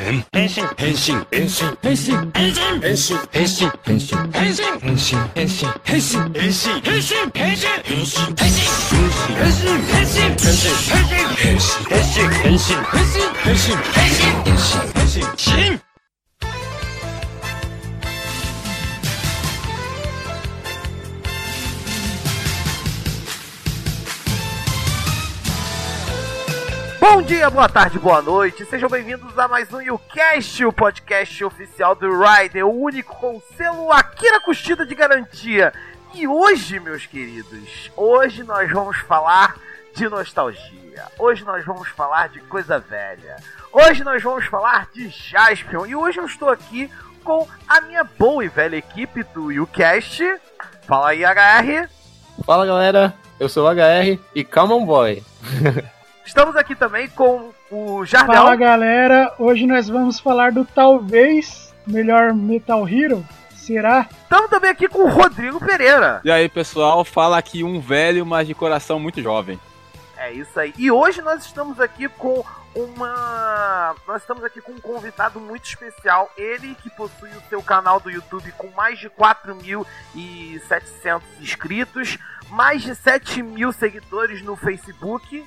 変身 Bom dia, boa tarde, boa noite, sejam bem-vindos a mais um YouCast, o podcast oficial do Rider, o único com selo Akira Kushida de garantia. E hoje, meus queridos, hoje nós vamos falar de nostalgia, hoje nós vamos falar de coisa velha, hoje nós vamos falar de Jaspion. E hoje eu estou aqui com a minha boa e velha equipe do YouCast. Fala aí, HR. Fala, galera, eu sou o HR e come on, boy. Estamos aqui também com o Jardel. Fala, galera, hoje nós vamos falar do talvez melhor Metal Hero, será? Estamos também aqui com o Rodrigo Pereira. E aí, pessoal, fala aqui um velho, mas de coração muito jovem. É isso aí. E hoje nós estamos aqui com um convidado muito especial. Ele que possui o seu canal do YouTube com mais de 4.700 inscritos, mais de 7.000 seguidores no Facebook.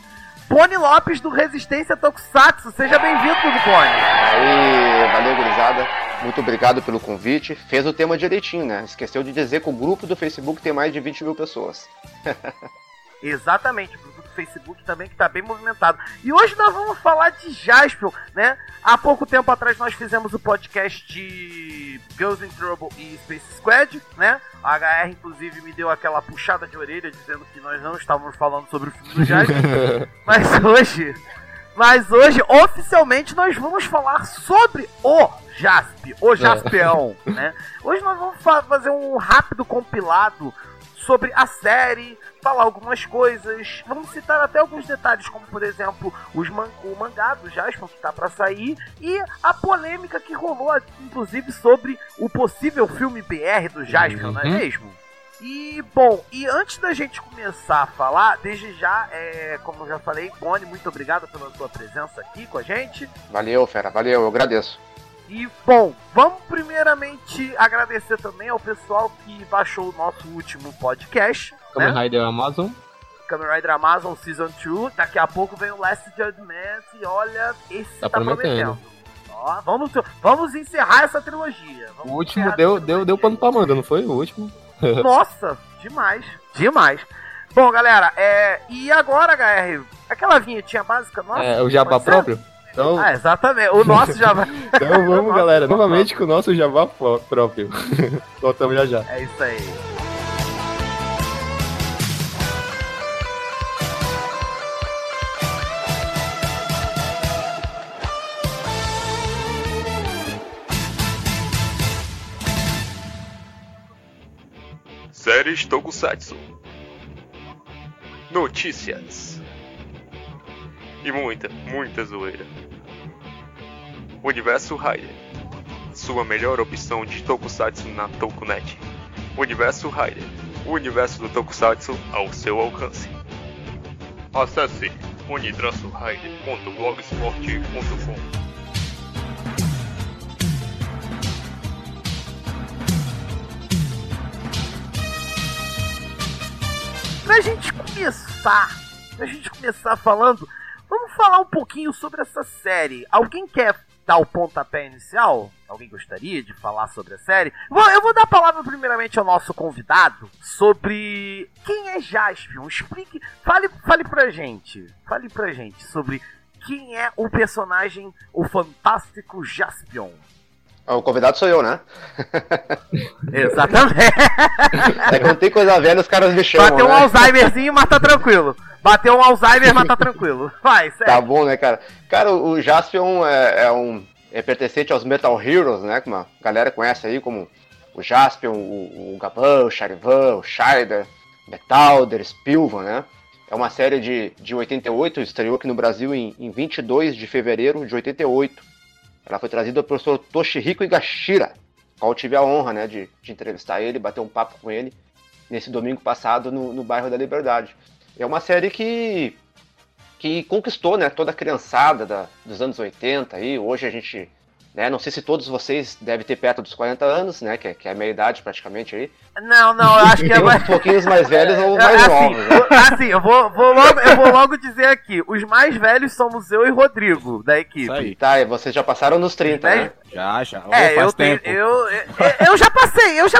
Pony Lopes, do Resistência Tokusatsu. Seja bem-vindo, Pony. Aí, valeu, gurizada. Muito obrigado pelo convite. Fez o tema direitinho, né? Esqueceu de dizer que o grupo do Facebook tem mais de 20.000 pessoas. Exatamente, o grupo do Facebook também que tá bem movimentado. E hoje nós vamos falar de Jaspion, né? Há pouco tempo atrás nós fizemos o podcast de Girls in Trouble e Space Squad, né? A HR, inclusive, me deu aquela puxada de orelha dizendo que nós não estávamos falando sobre o filme do Jaspion. Mas hoje, oficialmente, nós vamos falar sobre o Jaspion, o Jaspion, né? Hoje nós vamos fazer um rápido compilado sobre a série, falar algumas coisas, vamos citar até alguns detalhes, como, por exemplo, o mangá do Jaspion que tá pra sair, e a polêmica que rolou, inclusive, sobre o possível filme BR do Jaspion, não é mesmo? E, bom, e antes da gente começar a falar, desde já, como eu já falei, Pony, muito obrigado pela sua presença aqui com a gente. Valeu, fera, valeu, eu agradeço. E, bom, vamos primeiramente agradecer também ao pessoal que baixou o nosso último podcast, Kamen Rider Amazon. Kamen Rider Amazon Season 2. Daqui a pouco vem o Last Judgment e olha, esse tá prometendo. Ó, vamos encerrar essa trilogia. O último deu pano pra manga, não foi? O último. Nossa, demais, demais. Bom, galera, e agora, HR, aquela vinhetinha básica nossa? É, o jabá próprio? Então... Ah, exatamente, o nosso jabá. Então vamos, galera, novamente com o nosso jabá próprio. Voltamos já já. É isso aí. Séries Tokusatsu, notícias e muita zoeira. Universo Rider, sua melhor opção de Tokusatsu na Tokunet. Universo Rider, o universo do Tokusatsu ao seu alcance. Acesse unidraçorider.blogsport.com. Pra gente começar falando, vamos falar um pouquinho sobre essa série. Alguém quer dar o pontapé inicial? Alguém gostaria de falar sobre a série? Eu vou dar a palavra primeiramente ao nosso convidado sobre quem é Jaspion. Explique, fale pra gente sobre quem é o personagem, o fantástico Jaspion. O convidado sou eu, né? Exatamente. É quando tem coisa velha, os caras me chamam. Bateu um Alzheimerzinho, mas tá tranquilo. Bateu um Alzheimer, mas tá tranquilo. Vai, sério. Tá bom, né, cara? Cara, o Jaspion é pertencente aos Metal Heroes, né? Que uma galera conhece aí como o Jaspion, o Gaban, o Charivan, o Shider, Metalder, Spilvan, né? É uma série de 88, estreou aqui no Brasil em 22 de fevereiro de 88. Ela foi trazida pelo professor Toshihiko Higashira, qual eu tive a honra, né, de entrevistar ele, bater um papo com ele nesse domingo passado no bairro da Liberdade. É uma série que conquistou, né, toda a criançada dos anos 80, aí, hoje a gente né? Não sei se todos vocês devem ter perto dos 40 anos, né? Que é a minha idade praticamente aí. Não, eu acho que é mais... um pouquinho mais velhos ou mais novos. Né? Assim, eu vou logo dizer aqui, os mais velhos somos eu e Rodrigo, da equipe. Isso aí. Tá, e vocês já passaram nos 30, né? Já. Eu já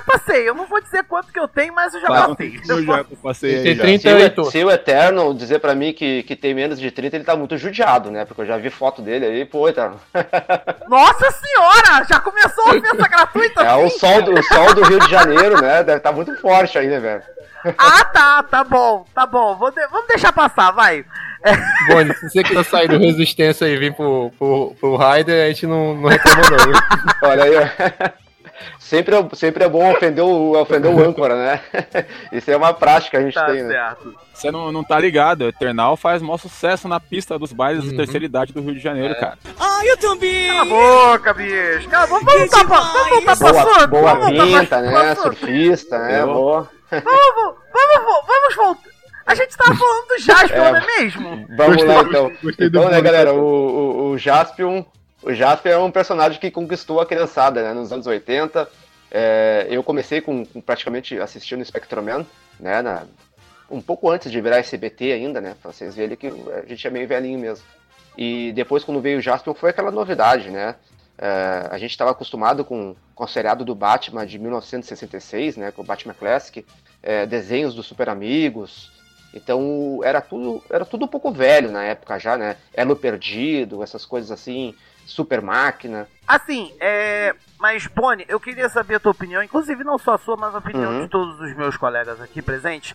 passei. Eu não vou dizer quanto que eu tenho, mas eu já passei. Eu já passei. 38. Se o Eterno dizer pra mim que tem menos de 30, ele tá muito judiado, né? Porque eu já vi foto dele aí, pô, Eterno. Nossa senhora! Já começou a ofensa gratuita? É, o sol do Rio de Janeiro, né? Deve tá muito forte aí, né, velho? Ah, tá bom. Vamos deixar passar, vai. Bom, se você quiser sair do Resistência e vir pro Raider, a gente não reclama não, viu? Olha aí, ó. Sempre é bom ofender o âncora, né? Isso é uma prática que a gente tem, certo, né? Você não tá ligado, o Eternal faz maior sucesso na pista dos bailes de terceira idade do Rio de Janeiro, cara. Ah, eu também! Cala a boca, bicho! Vamos voltar pra surf! Boa pinta, né? Surfista, né? Boa. Vamos voltar! A gente tava falando do Jaspion, não é mesmo? Vamos lá, então. Então, né, galera, o Jaspion... O Jasper é um personagem que conquistou a criançada, né? Nos anos 80, eu comecei com praticamente assistindo Spectreman, né? Um pouco antes de virar SBT ainda, né? Pra vocês verem que a gente é meio velhinho mesmo. E depois, quando veio o Jasper, foi aquela novidade, né? A gente estava acostumado com o seriado do Batman de 1966, né? Com o Batman Classic, desenhos dos Super Amigos... Então, era tudo um pouco velho na época já, né? Elo Perdido, essas coisas assim, Super Máquina. Assim, mas, Boni, eu queria saber a tua opinião, inclusive não só a sua, mas a opinião de todos os meus colegas aqui presentes.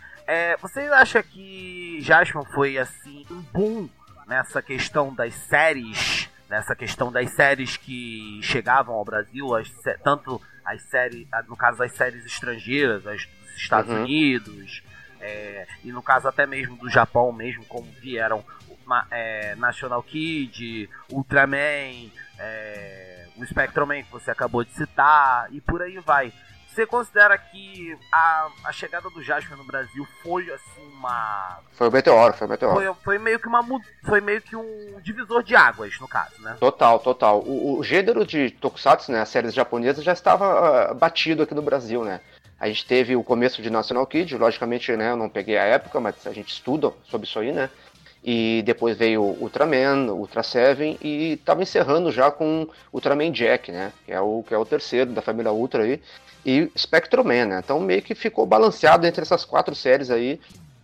Você acha que Jasper foi, assim, um boom nessa questão das séries que chegavam ao Brasil, tanto as séries, no caso, as séries estrangeiras, as dos Estados Unidos... e no caso até mesmo do Japão mesmo, como vieram National Kid, Ultraman, o Spectreman que você acabou de citar, e por aí vai. Você considera que a chegada do Jasper no Brasil foi assim uma... Foi o meteoro. Foi meio que um divisor de águas, no caso, né? Total. O gênero de Tokusatsu, né, as séries japonesas, já estava batido aqui no Brasil, né? A gente teve o começo de National Kid, logicamente, né, eu não peguei a época, mas a gente estuda sobre isso aí, né? E depois veio Ultraman, Ultra Seven, e tava encerrando já com Ultraman Jack, né? Que é o terceiro da família Ultra aí, e Spectreman, né? Então meio que ficou balanceado entre essas quatro séries aí.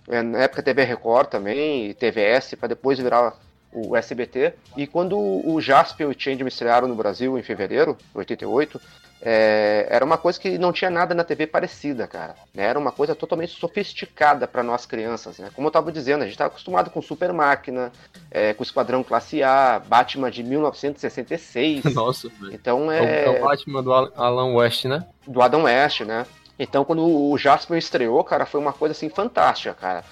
Na época TV Record também, e TVS, para depois virar o SBT. E quando o Jaspion e o Change estrearam no Brasil em fevereiro de 88... era uma coisa que não tinha nada na TV parecida, cara, né? Era uma coisa totalmente sofisticada para nós crianças, né? Como eu tava dizendo, a gente tava acostumado com Super Máquina, com Esquadrão Classe A, Batman de 1966. Nossa, velho. Então é o Batman do Alan West, né? Do Adam West, né? Então quando o Jasper estreou, cara, foi uma coisa assim fantástica, cara.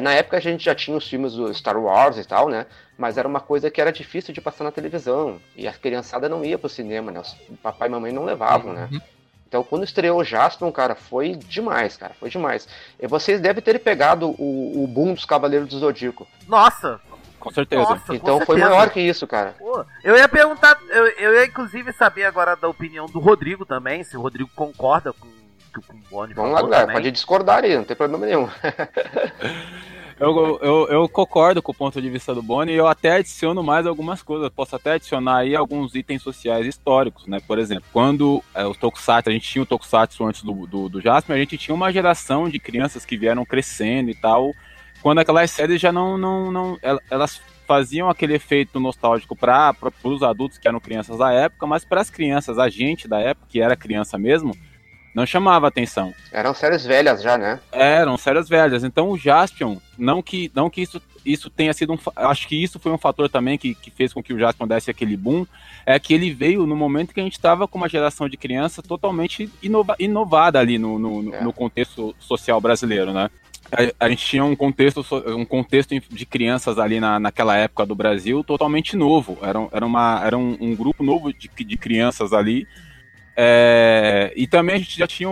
Na época a gente já tinha os filmes do Star Wars e tal, né? Mas era uma coisa que era difícil de passar na televisão. E a criançada não ia pro cinema, né? O papai e mamãe não levavam, né? Então, quando estreou o Jaspion, cara, foi demais, cara. Foi demais. E vocês devem ter pegado o boom dos Cavaleiros do Zodíaco. Nossa! Com certeza. Nossa, então com certeza. Foi maior que isso, cara. Pô, eu ia perguntar... Eu ia, inclusive, saber agora da opinião do Rodrigo também. Se o Rodrigo concorda com o Boni. Vamos lá, galera. Pode discordar aí, não tem problema nenhum. Eu concordo com o ponto de vista do Boni e eu até adiciono mais algumas coisas. Eu posso até adicionar aí alguns itens sociais históricos, né? Por exemplo, quando o Tokusatsu, a gente tinha o Tokusatsu antes do Jasper, a gente tinha uma geração de crianças que vieram crescendo e tal, quando aquelas séries já não elas faziam aquele efeito nostálgico para os adultos que eram crianças da época, mas para as crianças, a gente da época, que era criança mesmo, não chamava atenção. Eram séries velhas já, né? Eram séries velhas. Então o Jaspion, não que isso tenha sido um... Acho que isso foi um fator também que fez com que o Jaspion desse aquele boom, é que ele veio no momento que a gente estava com uma geração de criança totalmente inovada ali no contexto social brasileiro, né? A gente tinha um contexto de crianças ali naquela época do Brasil totalmente novo. Era um grupo novo de crianças ali. E também a gente já tinha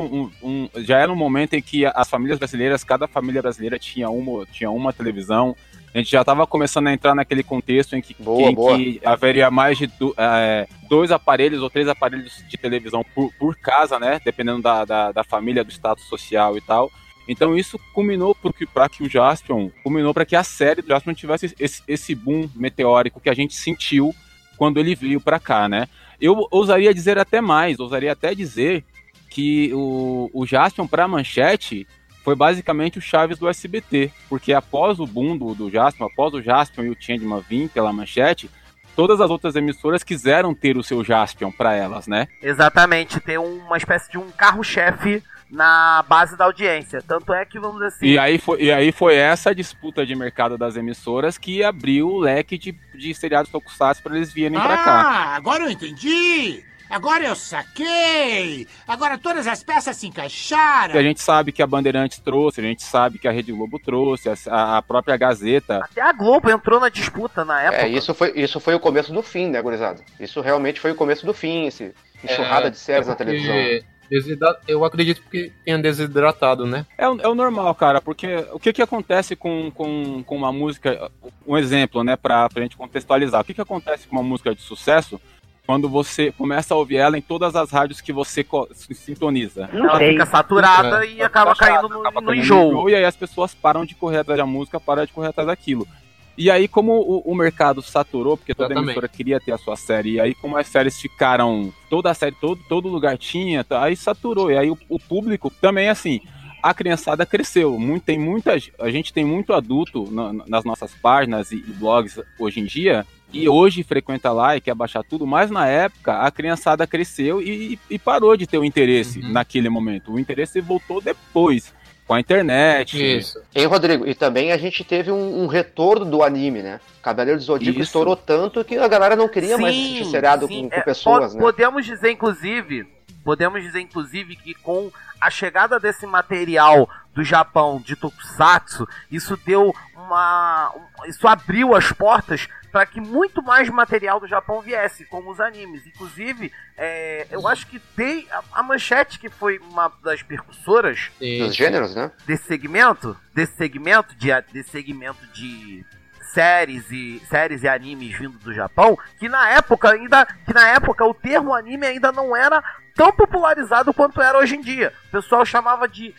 já era um momento em que as famílias brasileiras, cada família brasileira tinha uma televisão, A gente já estava começando a entrar naquele contexto em que, que haveria mais de dois aparelhos ou três aparelhos de televisão por casa, né? Dependendo da família, do status social e tal. Então isso culminou para que o Jaspion, culminou para que a série do Jaspion tivesse esse boom meteórico que a gente sentiu quando ele veio para cá, né? Eu ousaria dizer até mais, que o Jaspion para a Manchete foi basicamente o Chaves do SBT, porque após o boom do Jaspion, após o Jaspion e o Changeman vir pela Manchete, todas as outras emissoras quiseram ter o seu Jaspion para elas, né? Exatamente, ter uma espécie de um carro-chefe na base da audiência, tanto é que, vamos dizer assim... E aí foi essa disputa de mercado das emissoras que abriu o leque de seriados tokusatsu para eles virem pra cá. Ah, agora eu entendi! Agora eu saquei! Agora todas as peças se encaixaram! A gente sabe que a Bandeirantes trouxe, a gente sabe que a Rede Globo trouxe, a própria Gazeta. Até a Globo entrou na disputa na época. É, isso foi o começo do fim, né, gurizada? Isso realmente foi o começo do fim, essa enxurrada de séries na televisão. Eu acredito que tenha desidratado, né? É o normal, cara, porque o que acontece com uma música... Um exemplo, né, pra gente contextualizar. O que acontece com uma música de sucesso quando você começa a ouvir ela em todas as rádios que você sintoniza? Ela fica saturada e acaba caindo no enjoo. E aí as pessoas param de correr atrás da música, param de correr atrás daquilo. E aí, como o mercado saturou, porque toda emissora queria ter a sua série, e aí como as séries ficaram, toda a série, todo lugar tinha, aí saturou. E aí o público também, assim, a criançada cresceu. A gente tem muito adulto nas nossas páginas e blogs hoje em dia, e hoje frequenta lá e quer baixar tudo, mas na época a criançada cresceu e parou de ter o interesse naquele momento. O interesse voltou depois. Com a internet. Isso. E Rodrigo, e também a gente teve um retorno do anime, né? Cavaleiro do Zodíaco estourou tanto que a galera não queria mais assistir seriado com pessoas, né? Podemos dizer, inclusive, que com a chegada desse material do Japão de Tokusatsu, isso abriu as portas para que muito mais material do Japão viesse, como os animes. Inclusive, eu acho que tem a Manchete, que foi uma das precursoras dos gêneros, né? Desse segmento de séries e animes vindo do Japão, que na época o termo anime ainda não era tão popularizado quanto era hoje em dia. O pessoal chamava de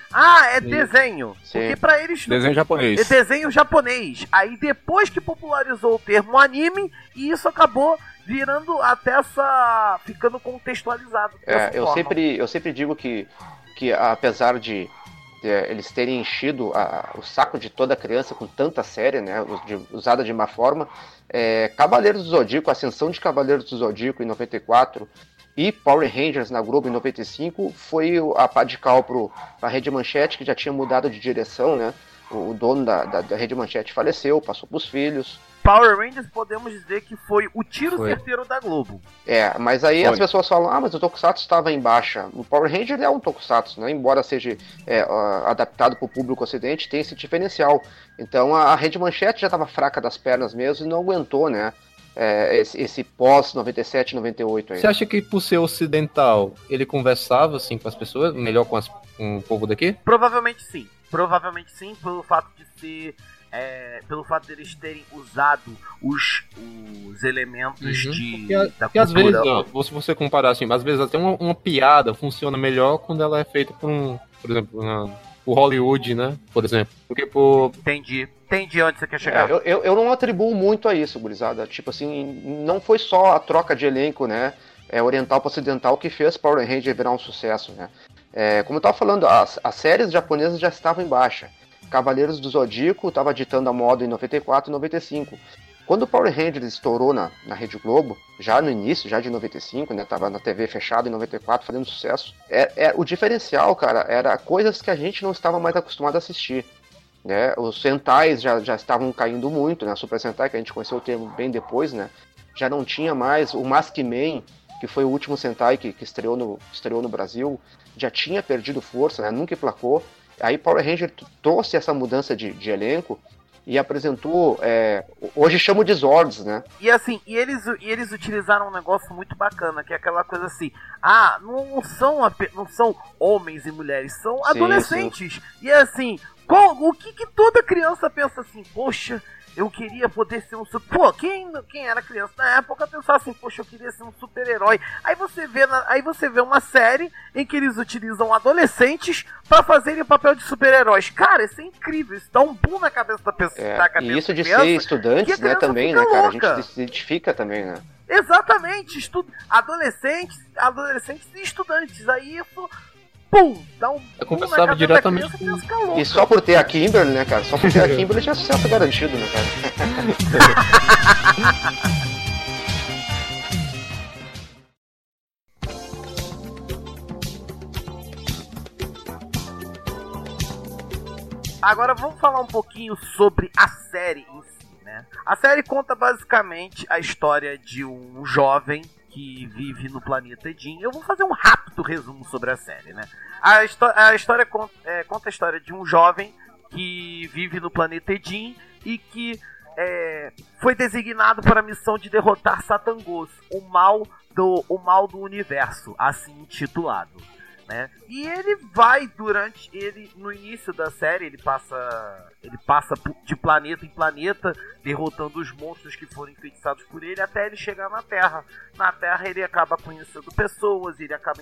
desenho. Sim. Porque pra eles... Desenho japonês. É desenho japonês. Aí depois que popularizou o termo anime, e isso acabou virando até essa... ficando contextualizado. Eu sempre digo que apesar de eles terem enchido o saco de toda criança com tanta série, né, usada de má forma, Cavaleiros do Zodíaco, a ascensão de Cavaleiros do Zodíaco em 94 e Power Rangers na Globo em 95 foi a pá de cal para a Rede Manchete, que já tinha mudado de direção, né? O dono da Rede Manchete faleceu, passou para os filhos. Power Rangers, podemos dizer que foi o tiro certeiro da Globo. Mas aí as pessoas falam, mas o Tokusatsu estava em baixa. O Power Ranger é um Tokusatsu, né? Embora seja adaptado para o público ocidente, tem esse diferencial. Então a Rede Manchete já estava fraca das pernas mesmo e não aguentou, né? Esse pós-97, 98 aí. Você acha que por ser ocidental ele conversava assim com as pessoas? Melhor com o povo daqui? Provavelmente sim, pelo fato de ser... pelo fato de eles terem usado os elementos da cultura. Às vezes, se você comparar assim, às vezes até uma piada funciona melhor quando ela é feita por exemplo, por Hollywood, né? Por exemplo. Porque por... Entendi onde você quer chegar. Eu não atribuo muito a isso, gurizada. Tipo assim, não foi só a troca de elenco, né? Oriental para ocidental que fez Power Ranger virar um sucesso, né? Como eu tava falando, as séries japonesas já estavam em baixa. Cavaleiros do Zodíaco estava ditando a moda em 94 e 95. Quando o Power Rangers estourou na Rede Globo, já no início, já de 95, né, tava na TV fechada em 94 fazendo sucesso, o diferencial, cara, era coisas que a gente não estava mais acostumado a assistir, né? Os Sentais já estavam caindo muito, né? Super Sentai, que a gente conheceu o termo bem depois, né? Já não tinha mais o Maskman, que foi o último Sentai que estreou no Brasil, já tinha perdido força, né? Nunca emplacou. Aí Power Ranger trouxe essa mudança de elenco e apresentou, hoje chamo de Zords, né? E assim, e eles utilizaram um negócio muito bacana, que é aquela coisa assim, não são homens e mulheres, são adolescentes. E assim, o que toda criança pensa assim, poxa, Eu queria poder ser um super... Pô, quem era criança na época pensava assim, poxa, eu queria ser um super-herói. Aí você vê uma série em que eles utilizam adolescentes pra fazerem o papel de super-heróis. Cara, isso é incrível, isso dá um boom na cabeça da pessoa. É, da cabeça e isso de criança, ser estudantes, né, também, né, cara? Louca. A gente se identifica também, né? Exatamente, adolescentes e estudantes, aí isso... Pum! Dá um conversava diretamente criança, com... E só por ter a Kimberly, né, cara? Só por ter a Kimberly tinha sucesso garantido, né, cara? Agora vamos falar um pouquinho sobre a série em si, né? A série conta basicamente a história de um jovem que vive no planeta Eden. Eu vou fazer um rápido resumo sobre a série, né? A história conta a história de um jovem que vive no planeta Eden e que foi designado para a missão de derrotar Satangos, o mal do universo, assim intitulado, né? E ele vai no início da série, ele passa de planeta em planeta, derrotando os monstros que foram enfeitiçados por ele, até ele chegar na Terra. Na Terra ele acaba conhecendo pessoas, ele acaba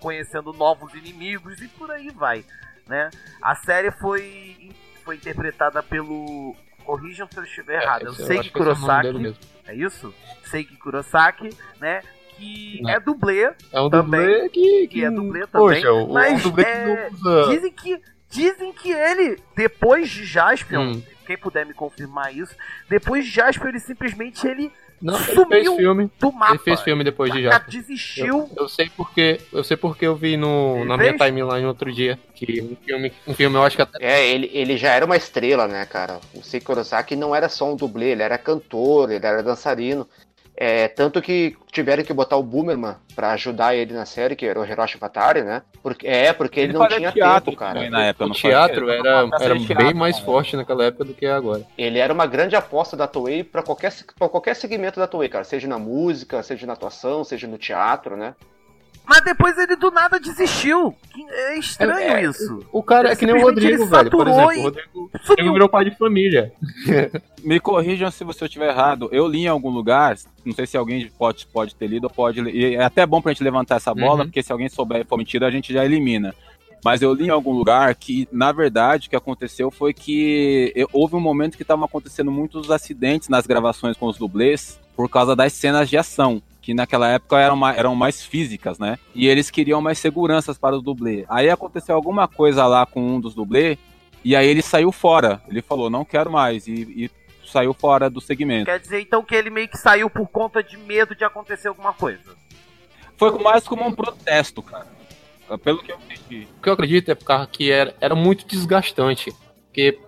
conhecendo novos inimigos e por aí vai, né? A série foi interpretada pelo... Corrijam se eu estiver errado. Eu sei que Kurosaki. É isso? Seiki Kurosaki, né? Que é dublê. É um dublê que é dublê também. Poxa, mas dublê que usa... Dizem que ele, depois de Jaspion, quem puder me confirmar isso, depois de Jaspion ele simplesmente sumiu do mapa. Ele fez filme depois de Jaspion. Desistiu. Eu sei porque eu vi na minha timeline outro dia que um filme eu acho que até... ele já era uma estrela, né, cara? O Seiki Kurosaki não era só um dublê, ele era cantor, ele era dançarino. Tanto que tiveram que botar o Boomerman pra ajudar ele na série, que era o Hiroshi Watari, né? Porque ele não tinha tempo, cara. O teatro era bem mais forte naquela época do que é agora. Ele era uma grande aposta da Toei pra qualquer segmento da Toei, cara. Seja na música, seja na atuação, seja no teatro, né? Mas depois ele do nada desistiu. É estranho isso. O cara é que nem o Rodrigo, velho. Por exemplo, o Rodrigo virou pai de família. Me corrijam se você estiver errado. Eu li em algum lugar, não sei se alguém pode ter lido, e é até bom pra gente levantar essa bola, porque se alguém souber e for mentira, a gente já elimina. Mas eu li em algum lugar que, na verdade, o que aconteceu foi que houve um momento que estavam acontecendo muitos acidentes nas gravações com os dublês por causa das cenas de ação, que naquela época eram mais físicas, né? E eles queriam mais seguranças para o dublê. Aí aconteceu alguma coisa lá com um dos dublês, e aí ele saiu fora. Ele falou, não quero mais, e saiu fora do segmento. Quer dizer, então, que ele meio que saiu por conta de medo de acontecer alguma coisa? Foi mais como um protesto, cara. Pelo que eu entendi. O que eu acredito é que era muito desgastante. Porque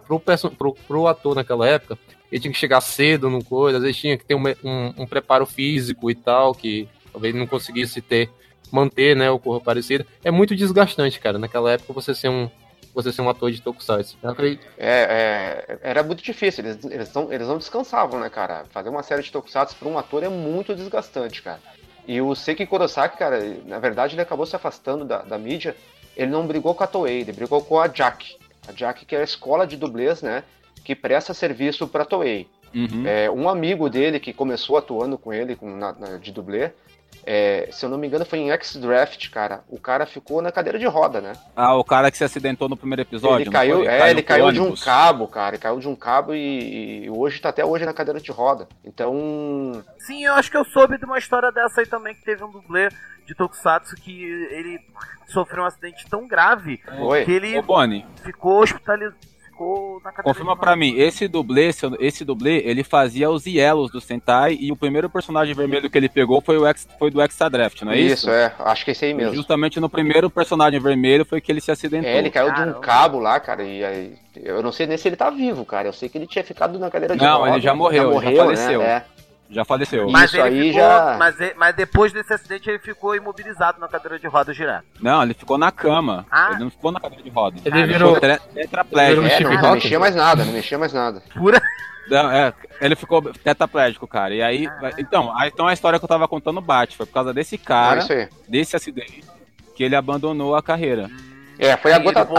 pro ator naquela época... Ele tinha que chegar cedo no coisa, às vezes tinha que ter um preparo físico e tal, que talvez não conseguisse manter, né, o corpo parecido. É muito desgastante, cara, naquela época você ser um ator de Tokusatsu. Era muito difícil, eles não descansavam, né, cara? Fazer uma série de Tokusatsu para um ator é muito desgastante, cara. E o Seiki Kurosaki, cara, na verdade ele acabou se afastando da mídia, ele não brigou com a Toei, ele brigou com a JAC. A JAC, que é a escola de dublês, né, que presta serviço pra Toei. Um amigo dele que começou atuando com ele de dublê, se eu não me engano foi em X-Draft, cara. O cara ficou na cadeira de roda, né? Ah, o cara que se acidentou no primeiro episódio. Ele caiu de um cabo, cara. Ele caiu de um cabo e hoje tá até hoje na cadeira de roda. Então... Sim, eu acho que eu soube de uma história dessa aí também, que teve um dublê de Tokusatsu que ele sofreu um acidente tão grave que ele ficou hospitalizado. Confirma pra mim, esse dublê, ele fazia os hielos do Sentai, e o primeiro personagem vermelho que ele pegou foi do Extra Draft, não é isso? Isso, acho que é esse aí mesmo. E justamente no primeiro personagem vermelho foi que ele se acidentou. Ele caiu de um cabo lá, cara, e aí, eu não sei nem se ele tá vivo, cara, eu sei que ele tinha ficado na cadeira de rodas. Não, ele já morreu, faleceu. Né? Já faleceu. Mas, isso aí ficou, já... mas depois desse acidente ele ficou imobilizado na cadeira de rodas direto. Não, ele ficou na cama. Ah. Ele não ficou na cadeira de rodas. Ele virou tetraplégico. Não mexia mais nada, Pura... Não, ele ficou tetraplégico, cara. E aí, então a história que eu tava contando bate. Foi por causa desse cara, desse acidente, que ele abandonou a carreira. Foi a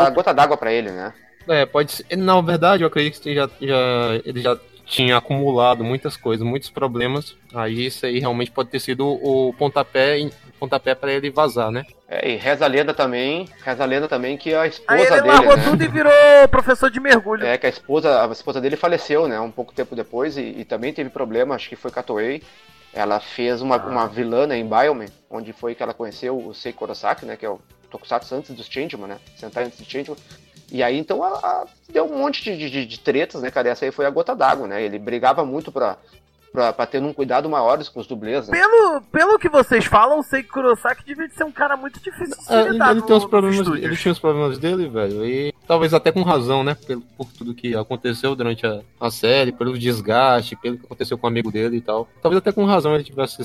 gota d'água pra ele, né? É, pode ser. Na verdade, eu acredito que ele já tinha acumulado muitas coisas, muitos problemas. Aí isso aí realmente pode ter sido o pontapé para ele vazar, né? É, e reza a lenda também que a esposa dele... Aí ele largou tudo e virou professor de mergulho. É, que a esposa dele faleceu, né? Um pouco tempo depois e também teve problema, acho que foi Catoei. Ela fez uma vilã em Bioman, onde foi que ela conheceu o Sei Kurosaki, né? Que é o Tokusatsu antes do Changeman, né? Sentai antes do Changeman. E aí, então, ela deu um monte de tretas, né, cara? E essa aí foi a gota d'água, né? Ele brigava muito pra ter um cuidado maior com os dublês, né? Pelo que vocês falam, o Sei Kurosaki devia ser um cara muito difícil de se lidar. Ele tinha os problemas dele, velho, e talvez até com razão, né? Por tudo que aconteceu durante a série, pelo desgaste, pelo que aconteceu com o amigo dele e tal. Talvez até com razão ele tivesse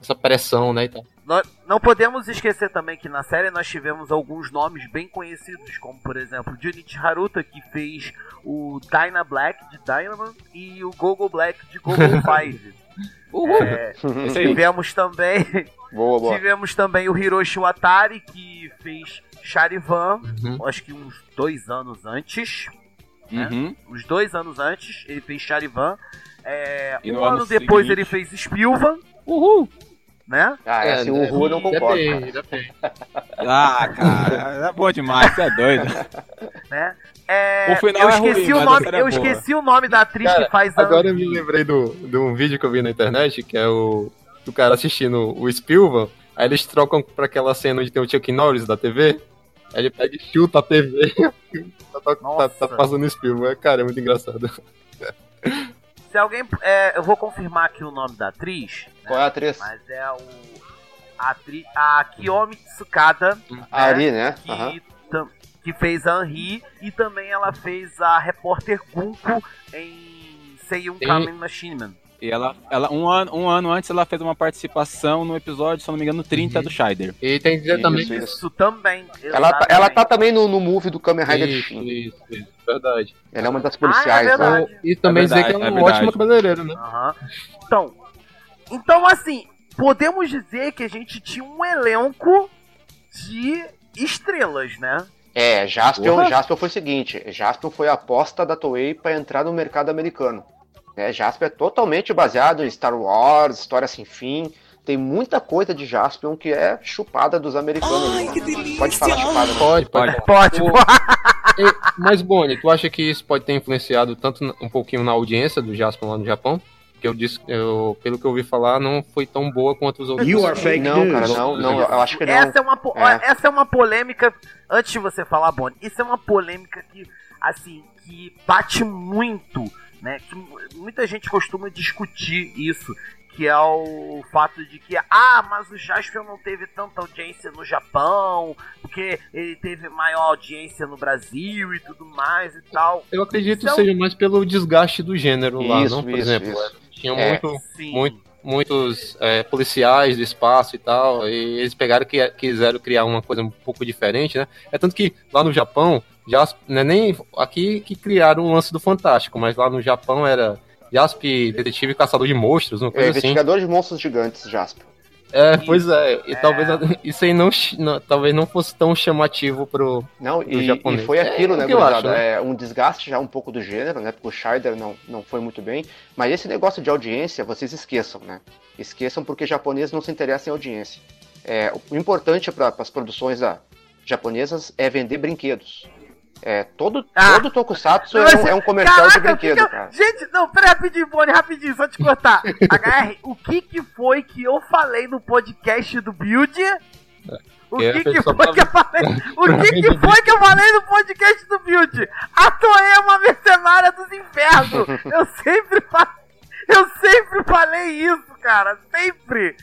essa pressão, né, e tal. Nós não podemos esquecer também que na série nós tivemos alguns nomes bem conhecidos, como por exemplo, Junichi Haruta, que fez o Dyna Black de Dynaman e o Gogo Black de Gogo 5. Tivemos também o Hiroshi Watari, que fez Charivan, acho que uns 2 anos antes, né? Uns 2 anos antes ele fez Charivan, um ano depois ele fez Spilvan. Né? Ah, esse horror eu não concordo. Ah, cara, é boa demais, você é doido. Né? Eu esqueci o nome da atriz, cara, que faz... Agora eu me lembrei de um vídeo que eu vi na internet, que é do cara assistindo o Spilvan, aí eles trocam pra aquela cena onde tem o Chuck Norris da TV, aí ele pega e chuta a TV, tá passando o Spilvan. Cara, é muito engraçado. Se alguém... eu vou confirmar aqui o nome da atriz. Qual é a atriz? Mas é a Kiyomi Tsukada. A Ari, né? Que fez a Anri. E também ela fez a repórter Gunko em Seiyuu Kamen Machine Man. E ela um ano antes ela fez uma participação no episódio, se não me engano, 30 do Shider. E tem que dizer também... Isso também. Ela tá também no movie do Kamen Rider de Shin. Isso. Verdade. Ela é uma das policiais. É e também dizer que ela é um ótimo cabeleireiro, né? Então, assim, podemos dizer que a gente tinha um elenco de estrelas, né? É, Jaspion foi o seguinte, Jaspion foi a aposta da Toei pra entrar no mercado americano. Jaspion é totalmente baseado em Star Wars, História Sem Fim, tem muita coisa de Jaspion que é chupada dos americanos. Ai, que delícia! Pode falar chupada? Pode. Mas, Bonnie, tu acha que isso pode ter influenciado tanto um pouquinho na audiência do Jaspion lá no Japão? Que pelo que eu ouvi falar, não foi tão boa quanto os outros. You are fake news. Cara, não, eu acho que não. Essa é uma polêmica, antes de você falar, Bonnie, isso é uma polêmica que, assim, que bate muito, né? Que muita gente costuma discutir isso, que é o fato de que, mas o Jaspion não teve tanta audiência no Japão, porque ele teve maior audiência no Brasil e tudo mais e tal. Eu acredito que seja mais pelo desgaste do gênero lá, não? Por exemplo, tinham muitos policiais do espaço e tal, e eles pegaram que quiseram criar uma coisa um pouco diferente, né? É tanto que lá no Japão, não é nem aqui que criaram o lance do Fantástico, mas lá no Japão era Jasp, detetive e caçador de monstros, uma coisa assim. Investigador de monstros gigantes, Jasp. Pois é, e talvez isso aí não fosse tão chamativo pro japonês. E foi aquilo, né, gurizada? Um desgaste já um pouco do gênero, né, porque o Shider não foi muito bem, mas esse negócio de audiência, vocês esqueçam, né? Esqueçam, porque japoneses não se interessam em audiência. O importante para as produções japonesas é vender brinquedos. Todo Tokusatsu é um comercial, caraca, de brinquedo, cara. Gente, não, pera rapidinho, Bonnie, rapidinho, só te cortar. HR, o que foi que eu falei no podcast do Build? O que foi que eu falei no podcast do Build? A Toei é uma mercenária dos infernos. Eu sempre falei isso, cara. Sempre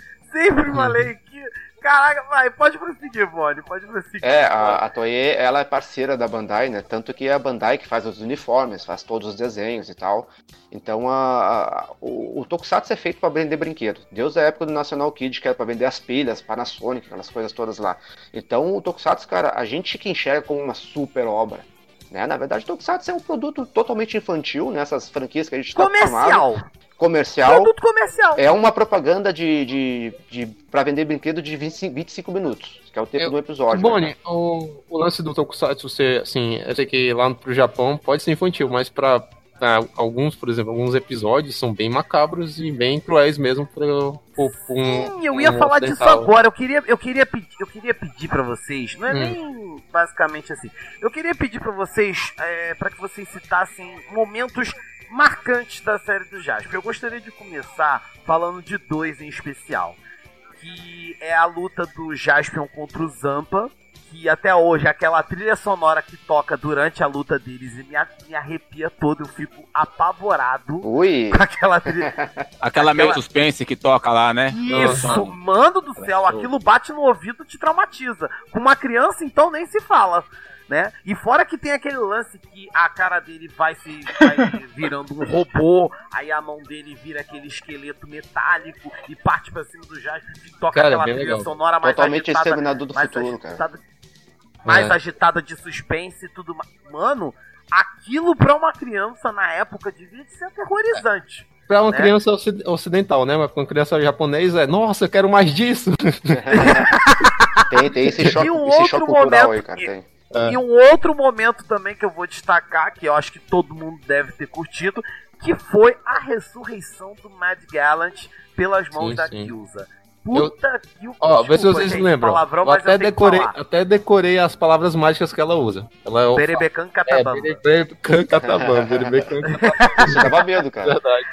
falei que... Caraca, vai, pode prosseguir, Bonnie, pode prosseguir. A Toei, ela é parceira da Bandai, né? Tanto que é a Bandai que faz os uniformes, faz todos os desenhos e tal. Então, o Tokusatsu é feito pra vender brinquedo. Desde a época do National Kid, que era pra vender as pilhas, Panasonic, aquelas coisas todas lá. Então, o Tokusatsu, cara, a gente que enxerga como uma super obra, né? Na verdade, o Tokusatsu é um produto totalmente infantil, né? Essas franquias que a gente tá acostumado. Comercial! comercial. Produto comercial. É uma propaganda para vender brinquedo de 25 minutos, que é o tempo do episódio. Boni, né? o lance do Tokusatsu ser, assim, eu sei que lá pro Japão pode ser infantil, mas para alguns, por exemplo, alguns episódios são bem macabros e bem cruéis mesmo para sim, eu ia falar disso agora. Eu queria pedir pra vocês, não é nem basicamente assim. Eu queria pedir pra vocês, pra que vocês citassem momentos marcantes da série do Jasper. Eu gostaria de começar falando de dois em especial, que é a luta do Jaspion contra o Zampa, que até hoje aquela trilha sonora que toca durante a luta deles e me arrepia todo, eu fico apavorado. Ui. Com aquela trilha. aquela meio suspense que toca lá, né? Isso, nossa, mano do céu, aquilo bate no ouvido e te traumatiza. Com uma criança, então, nem se fala, né? E fora que tem aquele lance que a cara dele vai virando um robô, aí a mão dele vira aquele esqueleto metálico e parte pra cima do Jasper e toca, cara, aquela trilha sonora mais totalmente agitada. Exterminador do futuro, agitada, cara. Mais agitada de suspense e tudo mais. Mano, aquilo pra uma criança na época devia ser aterrorizante. Pra uma criança ocidental, né? Mas pra uma criança japonesa nossa, eu quero mais disso! tem esse choque, esse choque cultural aí, cara. E um outro momento também que eu vou destacar, que eu acho que todo mundo deve ter curtido, que foi a ressurreição do Mad Gallant pelas mãos da Kyuza. Puta que... Ó, vê se vocês lembram. Palavrão, eu até decorei as palavras mágicas que ela usa. Berebecan Catabamba. Berebecan Catabamba. Berebecan Catabamba. Isso dava medo, cara. Verdade.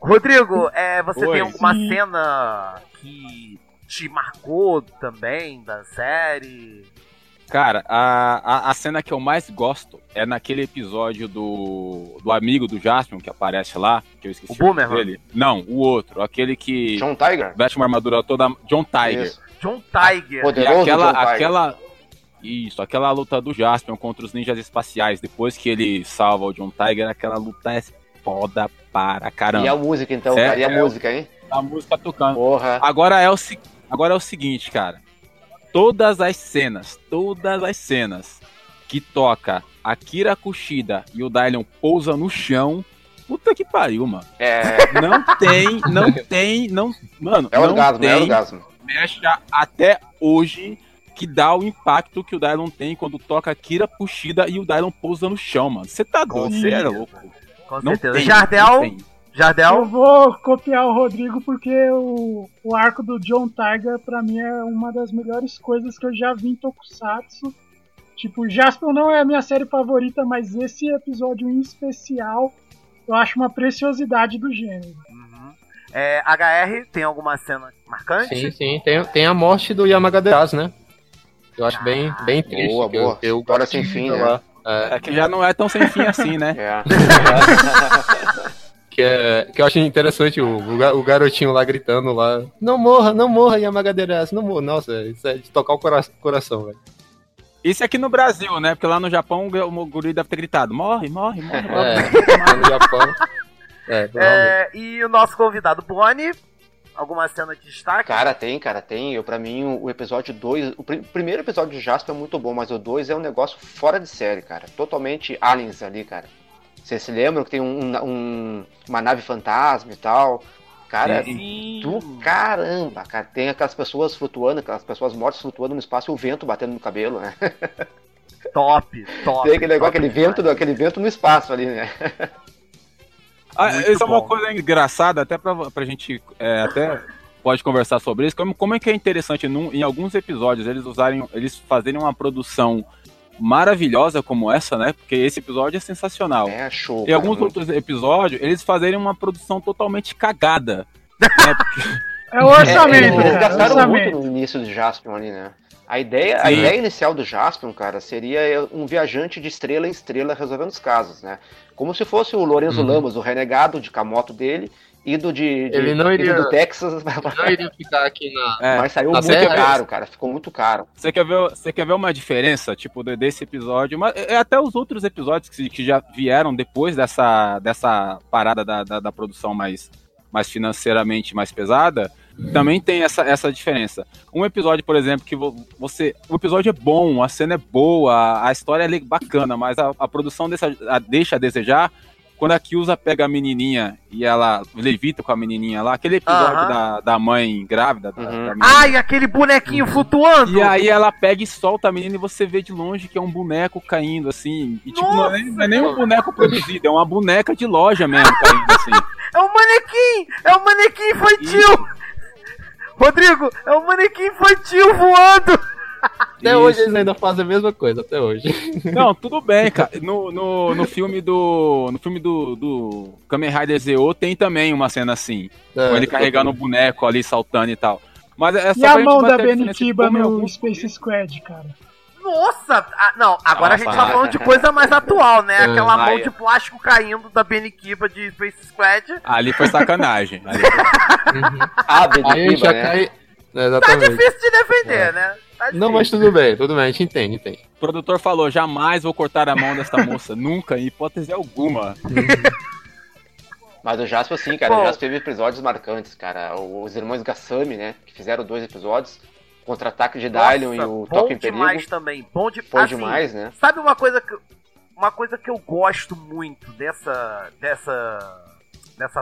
Rodrigo, você tem alguma cena que te marcou também da série? Cara, a cena que eu mais gosto é naquele episódio do amigo do Jaspion que aparece lá, que eu esqueci. O Boomer, dele. Não, o outro, aquele que... John Tiger? Veste uma armadura toda... John Tiger. Isso. John Tiger. Poderoso John Tiger. Isso, aquela luta do Jaspion contra os ninjas espaciais, depois que ele salva o John Tiger, aquela luta é foda para caramba. E a música, então, certo? Cara, e a música, hein? A música tocando. Porra. Agora é o seguinte, cara. Todas as cenas que toca Akira Kushida e o Dylan pousa no chão, puta que pariu, mano. Não tem, mano. É orgasmo, é orgasmo. Mexa até hoje que dá o impacto que o Dylan tem quando toca Akira Kushida e o Dylan pousa no chão, mano. Você tá doido, você era louco. Com certeza. Jardel? Eu vou copiar o Rodrigo porque o arco do John Tiger pra mim é uma das melhores coisas que eu já vi em Tokusatsu. Tipo, Jasper não é a minha série favorita, mas esse episódio em especial eu acho uma preciosidade do gênero. Uhum. HR, tem alguma cena marcante? Sim, tem a morte do Yamagadaraz, né? Eu acho bem triste. Boa. Eu agora sem fim, né? É que já não é tão sem fim assim, né? Que eu acho interessante o garotinho lá gritando lá, não morra, Yamagadaraz, não morra. Nossa, isso é de tocar o coração, velho. Isso aqui no Brasil, né? Porque lá no Japão o guri deve ter gritado, morre. Lá no Japão. E o nosso convidado, Boni, alguma cena de destaque? Cara, tem. Pra mim, o episódio 2, o primeiro episódio de Jasper é muito bom, mas o 2 é um negócio fora de série, cara. Totalmente aliens ali, cara. Vocês se lembram que tem uma nave fantasma e tal? Cara, do caramba, cara. Tem aquelas pessoas mortas flutuando no espaço e o vento batendo no cabelo, né? Top. Tem aquele negócio, aquele vento no espaço ali, né? Isso é uma coisa engraçada, até pra gente até pode conversar sobre isso. Como é que é interessante em alguns episódios eles fazerem uma produção maravilhosa como essa, né? Porque esse episódio é sensacional. Show. E alguns outros episódios, eles fazerem uma produção totalmente cagada. Né? Porque... É o orçamento. Eles gastaram muito no início do Jaspion ali, né? A ideia inicial do Jaspion, cara, seria um viajante de estrela em estrela resolvendo os casos, né? Como se fosse o Lorenzo Lamas, o renegado de Camoto dele, ido do Texas. Não iria ficar aqui na... mas saiu muito caro, cara. Ficou muito caro. Você quer ver uma diferença, tipo, desse episódio? Mas até os outros episódios que já vieram depois dessa parada da produção mais financeiramente mais pesada, também tem essa diferença. Um episódio, por exemplo, que você... O episódio é bom, a cena é boa, a história é bacana, mas a produção deixa a desejar Quando a Kyuza pega a menininha e ela levita com a menininha lá, aquele episódio da mãe grávida. Da Ai, aquele bonequinho flutuando! E aí ela pega e solta a menina e você vê de longe que é um boneco caindo, assim. E tipo, não é nem um boneco produzido, é uma boneca de loja mesmo caindo, assim. É um manequim infantil! Rodrigo, é um manequim infantil voando! Até Isso. hoje eles ainda fazem a mesma coisa, até hoje. Não, tudo bem, cara. No filme do Kamen Rider Zeo tem também uma cena assim. Com ele carregando o boneco ali, saltando e tal. Mas é só e a mão da Benitiba no Space Squad, cara. Nossa! Não, agora a gente tá falando de coisa mais atual, né? Aquela mão de plástico caindo da Benikiba de Space Squad. Ali foi sacanagem. A Benikiba, né? Tá difícil de defender, né? Não, mas tudo bem, a gente entende. O produtor falou, jamais vou cortar a mão dessa moça, nunca, em hipótese alguma. Mas o Jasper sim, cara, o Jasper teve episódios marcantes, cara. Os irmãos Gassami, né, que fizeram 2 episódios, o Contra-Ataque de Dalion e o Toque em Perigo. Bom demais também, bom assim, demais, né. Sabe uma coisa que eu gosto muito dessa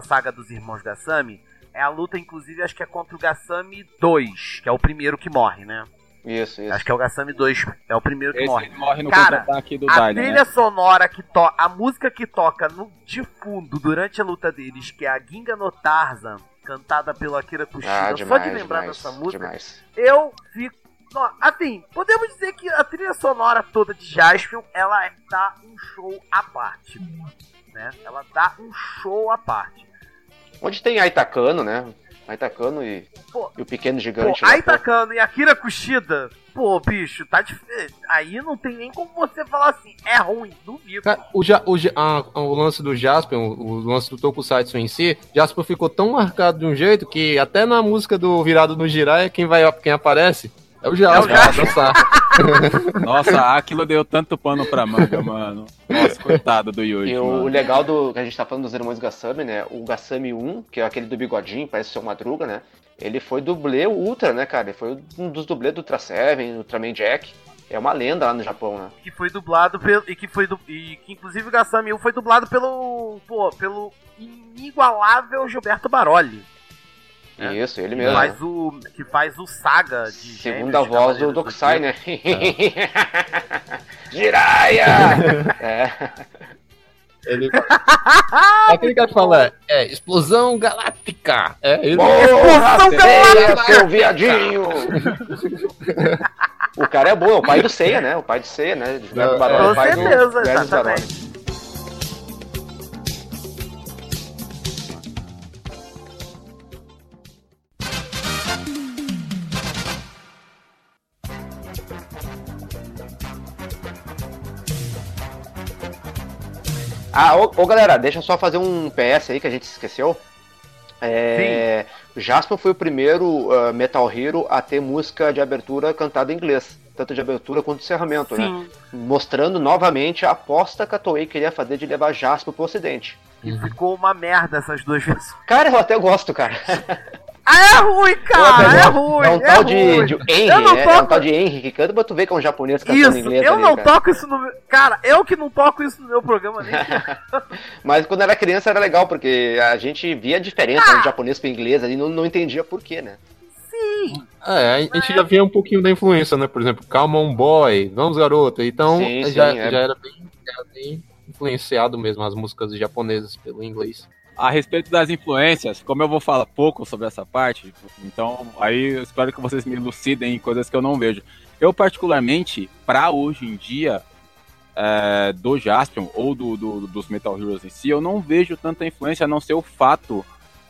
saga dos irmãos Gassami? É a luta, inclusive, acho que é contra o Gassami 2, que é o primeiro que morre, né. Isso. Acho que é o Gassami 2, é o primeiro que morre. No cara, do a Dali, trilha sonora que toca, a música que toca de fundo durante a luta deles, que é a Ginga no Tarzan, cantada pelo Akira Kushida, só de lembrar dessa música, eu fico... Assim, podemos dizer que a trilha sonora toda de Jaspion, ela dá um show à parte, né? Ela dá um show à parte. Onde tem Aitakano, né? Aitakano e o Pequeno Gigante. Aitakano e Akira Kushida. Pô, bicho, tá difícil. Aí não tem nem como você falar assim. É ruim, duvido. Cara, o lance do Jasper, o lance do Tokusatsu em si, Jasper ficou tão marcado de um jeito que até na música do Virado no Jiraiya, quem aparece é o Jasper. Nossa, aquilo deu tanto pano pra manga, mano. Nossa, coitado do Yuji. E o legal que a gente tá falando dos irmãos Gassami, né? O Gassami 1, que é aquele do bigodinho, parece o Seu Madruga, né? Ele foi dublê Ultra, né, cara? Ele foi um dos dublês do Ultra 7, do Ultraman Jack. É uma lenda lá no Japão, né? Que foi dublado pelo... E que inclusive o Gassami 1 foi dublado pelo inigualável Gilberto Baroli. É. Isso, ele mesmo. Que faz o Saga de Segunda Gêmeos, voz do Dokusai, né? Jiraiya! Ele o que ele quer falar? É Explosão Galáctica! Explosão Galáctica! Seu viadinho! O cara é bom, é o pai do Seiya, né? O pai do Seiya, né? Com certeza, exatamente. Galera, deixa eu só fazer um PS aí que a gente esqueceu. Jasper foi o primeiro Metal Hero a ter música de abertura cantada em inglês, tanto de abertura quanto de encerramento, né? Mostrando novamente a aposta que a Toei queria fazer de levar Jasper pro ocidente. E ficou uma merda essas duas vezes. Cara, eu até gosto, cara. É ruim, cara, é ruim. É um tal de Henry, né? É um tal de Henry que canta, mas tu vê que é um japonês cantando inglês. Isso, eu não toco isso no meu... Cara, eu que não toco isso no meu programa nem. Mas quando era criança era legal, porque a gente via a diferença do japonês pro inglês ali, não entendia por quê, né? Sim. A gente já via um pouquinho da influência, né? Por exemplo, Come on boy, vamos garoto. Então já era bem influenciado mesmo as músicas japonesas pelo inglês. A respeito das influências, como eu vou falar pouco sobre essa parte, então aí eu espero que vocês me elucidem em coisas que eu não vejo. Eu particularmente, pra hoje em dia, do Jaspion ou dos Metal Heroes em si, eu não vejo tanta influência, a não ser o fato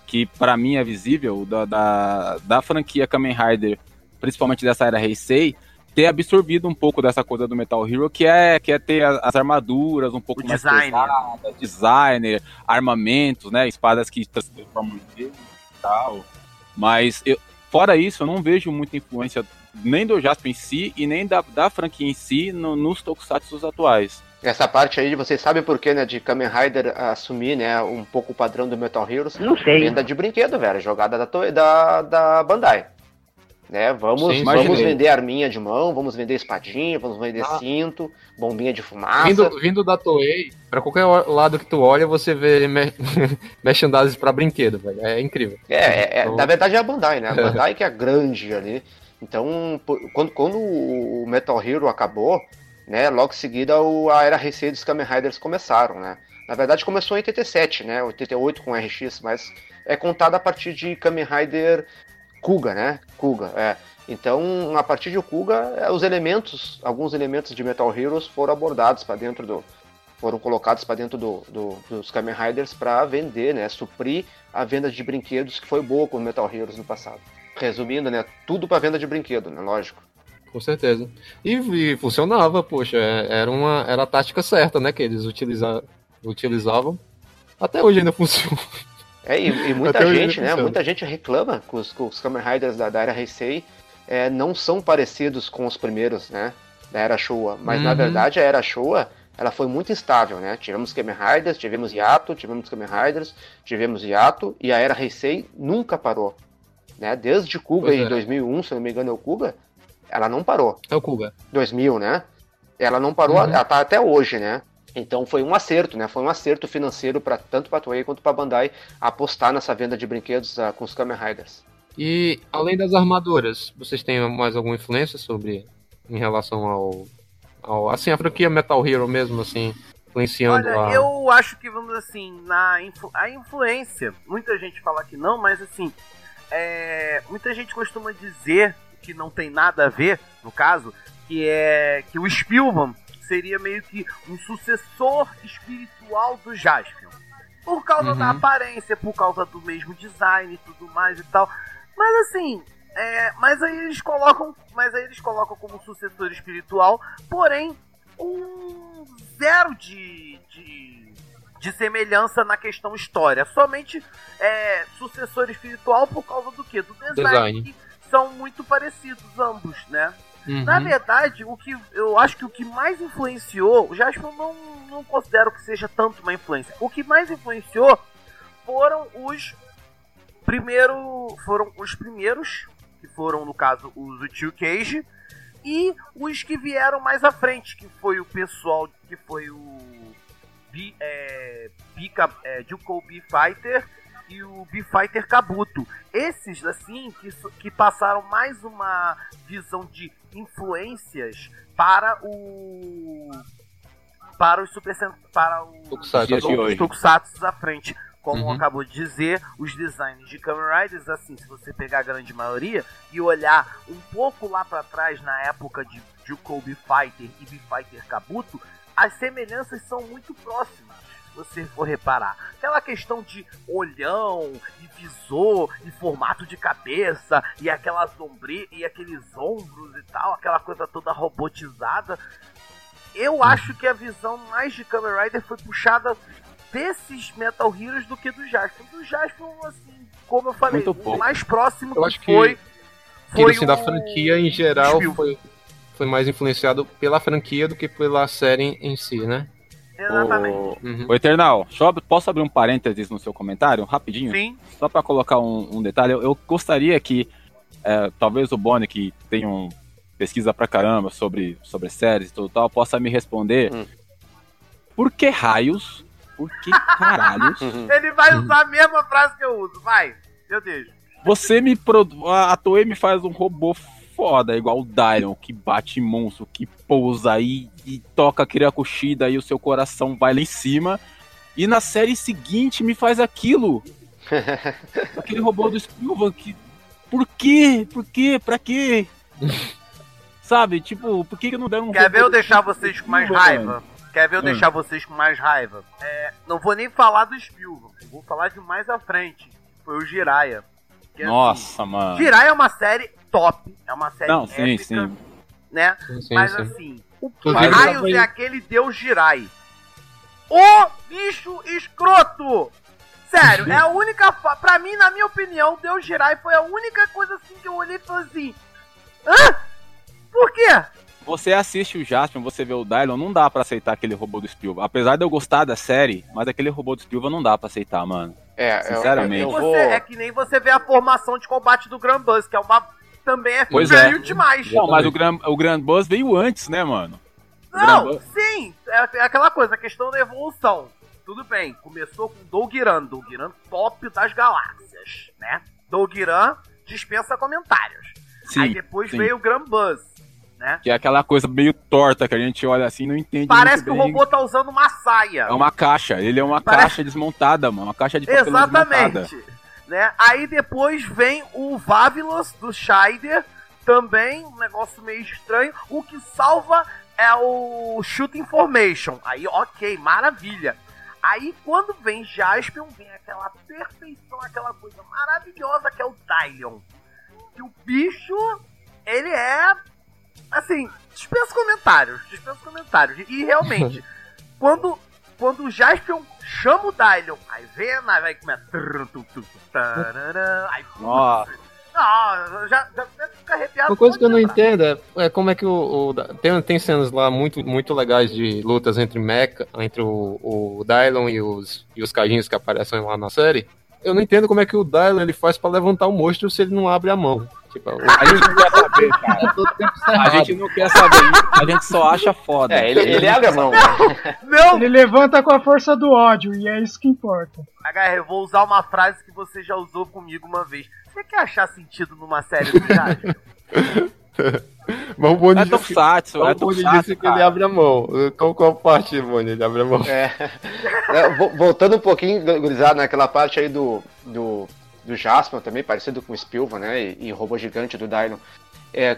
que pra mim é visível da franquia Kamen Rider, principalmente dessa era Heisei, ter absorvido um pouco dessa coisa do Metal Hero, que é ter as armaduras um pouco mais pesadas, designer, armamentos, né, espadas que se transformam e tal. Mas, fora isso, eu não vejo muita influência nem do Jasper em si e nem da franquia em si nos tokusatsus atuais. Essa parte aí, vocês sabem por que, né, de Kamen Rider assumir, né, um pouco o padrão do Metal Heroes? Não sei. Venda de brinquedo, velho, jogada da Bandai. Né? Vamos vender arminha de mão, vamos vender espadinha, vamos vender cinto, bombinha de fumaça. Vindo da Toei, pra qualquer lado que tu olha, você vê merchandising pra brinquedo, velho. É incrível. Então... na verdade é a Bandai, né? A Bandai que é grande ali. Então, quando o Metal Hero acabou, né, logo em seguida a era RC dos Kamen Riders começaram, né? Na verdade começou em 87, né? 88 com RX, mas é contada a partir de Kamen Rider Kuga, né? Kuga, é. Então, a partir de Kuga, alguns elementos de Metal Heroes foram abordados para dentro foram colocados para dentro dos Kamen Riders para vender, né? Suprir a venda de brinquedos que foi boa com Metal Heroes no passado. Resumindo, né? Tudo para venda de brinquedo, né? Lógico. Com certeza. E funcionava, poxa. Era a tática certa, né? Que eles utilizavam. Até hoje ainda funciona. E muita gente, né? Muita gente reclama que os Kamen Riders da era Heisei não são parecidos com os primeiros, né? Da era Showa. Mas na verdade a era Showa ela foi muito instável, né? Tivemos Kamen Riders, tivemos hiato, tivemos Kamen Riders, tivemos hiato, e a era Heisei nunca parou. Né? Desde Kuga em 2001, se não me engano é o Kuga, ela não parou. É o Kuga. 2000, né? Ela não parou, ela tá até hoje, né? Então foi um acerto, né? Foi um acerto financeiro tanto para a Toei quanto para a Bandai apostar nessa venda de brinquedos com os Kamen Riders. E além das armaduras, vocês têm mais alguma influência em relação ao assim, a franquia Metal Hero mesmo, assim, influenciando? Olha, eu acho que, vamos assim, a influência, muita gente fala que não, mas assim, muita gente costuma dizer que não tem nada a ver, no caso, que o Spielman seria meio que um sucessor espiritual do Jaspion. Por causa da aparência, por causa do mesmo design e tudo mais e tal. Mas assim, mas aí eles colocam como sucessor espiritual, porém, um zero de semelhança na questão história. Somente sucessor espiritual por causa do quê? Do design. Que são muito parecidos ambos, né? Na verdade, eu acho que o que mais influenciou, já acho que eu não considero que seja tanto uma influência. O que mais influenciou foram os primeiros, que foram, no caso, os Uchiu Cage, e os que vieram mais à frente, que foi o pessoal, que foi o Jukou B-Fighter e o B-Fighter Kabuto. Esses, assim, que passaram mais uma visão de influências para os Tokusatsu à frente. Como acabou de dizer, os designs de Kamen Riders, assim, se você pegar a grande maioria e olhar um pouco lá para trás, na época de Jukou B-Fighter e B-Fighter Kabuto, as semelhanças são muito próximas. Você for reparar, aquela questão de olhão, e visor, e formato de cabeça, e aqueles ombros e tal, aquela coisa toda robotizada. Eu acho que a visão mais de Kamen Rider foi puxada desses Metal Heroes do que do Jaspion. Do Jaspion, assim, como eu falei, o mais próximo eu acho que foi assim, da franquia em geral, foi mais influenciado pela franquia do que pela série em si, né? Exatamente. O Eternal, posso abrir um parênteses no seu comentário, rapidinho? Sim. Só pra colocar um detalhe, eu gostaria que, talvez o Bonnie, que tem pesquisa pra caramba sobre séries e tudo tal, possa me responder por que caralhos... Ele vai usar a mesma frase que eu uso, vai, meu Deus. A Toei me faz um robô foda, igual o Dairon, que bate monstro, que pousa e toca a Kirakushi, e o seu coração vai lá em cima, e na série seguinte me faz aquilo. Aquele robô do Spielberg, que... Por quê? Por quê? Pra quê? Sabe, tipo, por que não deram um... Quer ver eu deixar vocês com mais raiva? Não vou nem falar do Spielberg, vou falar de mais à frente, foi o Jiraiya. Nossa, assim, mano. Jiraiya é uma série top, é uma série épica, sim. Né? Sim, mas sim. Assim, o que raios é aquele deus Jiraiya? Ô bicho escroto! Sério, é a única... Pra mim, na minha opinião, o deus Jiraiya foi a única coisa assim que eu olhei e falei assim... Hã? Por quê? Você assiste o Jaspion, você vê o Dylon, não dá pra aceitar aquele robô do Spielberg. Apesar de eu gostar da série, mas aquele robô do Spielberg não dá pra aceitar, mano. Sinceramente. É que nem você vê a formação de combate do Grand Buzz, que é uma também é feio demais. Não, mas o Grand Buzz veio antes, né, mano? Não, sim. É aquela coisa, a questão da evolução. Tudo bem, começou com Doguiran top das galáxias, né? Doguiran dispensa comentários. Sim, aí depois veio o Grand Buzz, né? Que é aquela coisa meio torta que a gente olha assim e não entende. Parece que bem. O robô tá usando uma saia. É uma caixa, ele é uma caixa desmontada, mano. Uma caixa de papelão desmontada. Exatamente. Né? Aí depois vem o Vavilos do Scheider, também um negócio meio estranho. O que salva é o Shoot Information. Aí, ok, maravilha. Aí quando vem Jaspion, vem aquela perfeição, aquela coisa maravilhosa que é o Dylion. Que o bicho, ele é, assim, dispensa comentários. E realmente, quando o Jaspion chama o Dylion, aí vem a nave, aí começa... Aí, já fica arrepiado. Uma coisa que eu não entendo é como é que tem cenas lá muito legais de lutas entre mecha, entre o Dylion e os cajinhos que aparecem lá na série. Eu não entendo como é que o Dylan ele faz pra levantar o monstro se ele não abre a mão. Tipo, a gente não quer saber, cara. A gente não quer saber. A gente só acha foda. É, ele abre a mão. Não. Ele levanta com a força do ódio e é isso que importa. HR, eu vou usar uma frase que você já usou comigo uma vez. Você quer achar sentido numa série do Jaspion? Mas o Boni disse que ele abre a mão. Qual parte, Boni, ele abre a mão? Voltando um pouquinho, gurizado, naquela parte aí do Jaspion também, parecido com o Spilvan, né? E o robô gigante do Dylion.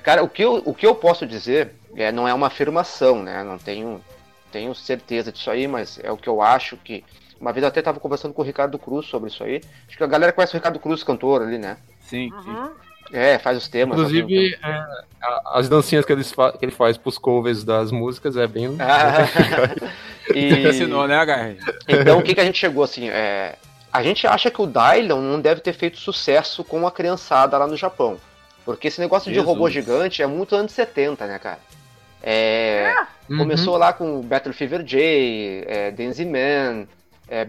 Cara, o que eu posso dizer não é uma afirmação, né? Não tenho certeza disso aí, mas é o que eu acho que... Uma vez eu até tava conversando com o Ricardo Cruz sobre isso aí. Acho que a galera conhece o Ricardo Cruz, cantor ali, né? Sim, uhum. Sim. Faz os temas. Inclusive, as dancinhas que ele faz pros covers das músicas é bem... Ensinou, né, HR? Então, o que a gente chegou, assim, a gente acha que o Dylion não deve ter feito sucesso com a criançada lá no Japão. Porque esse negócio de robô gigante é muito anos 70, né, cara? Começou lá com Battle Fever J, Dancing Man...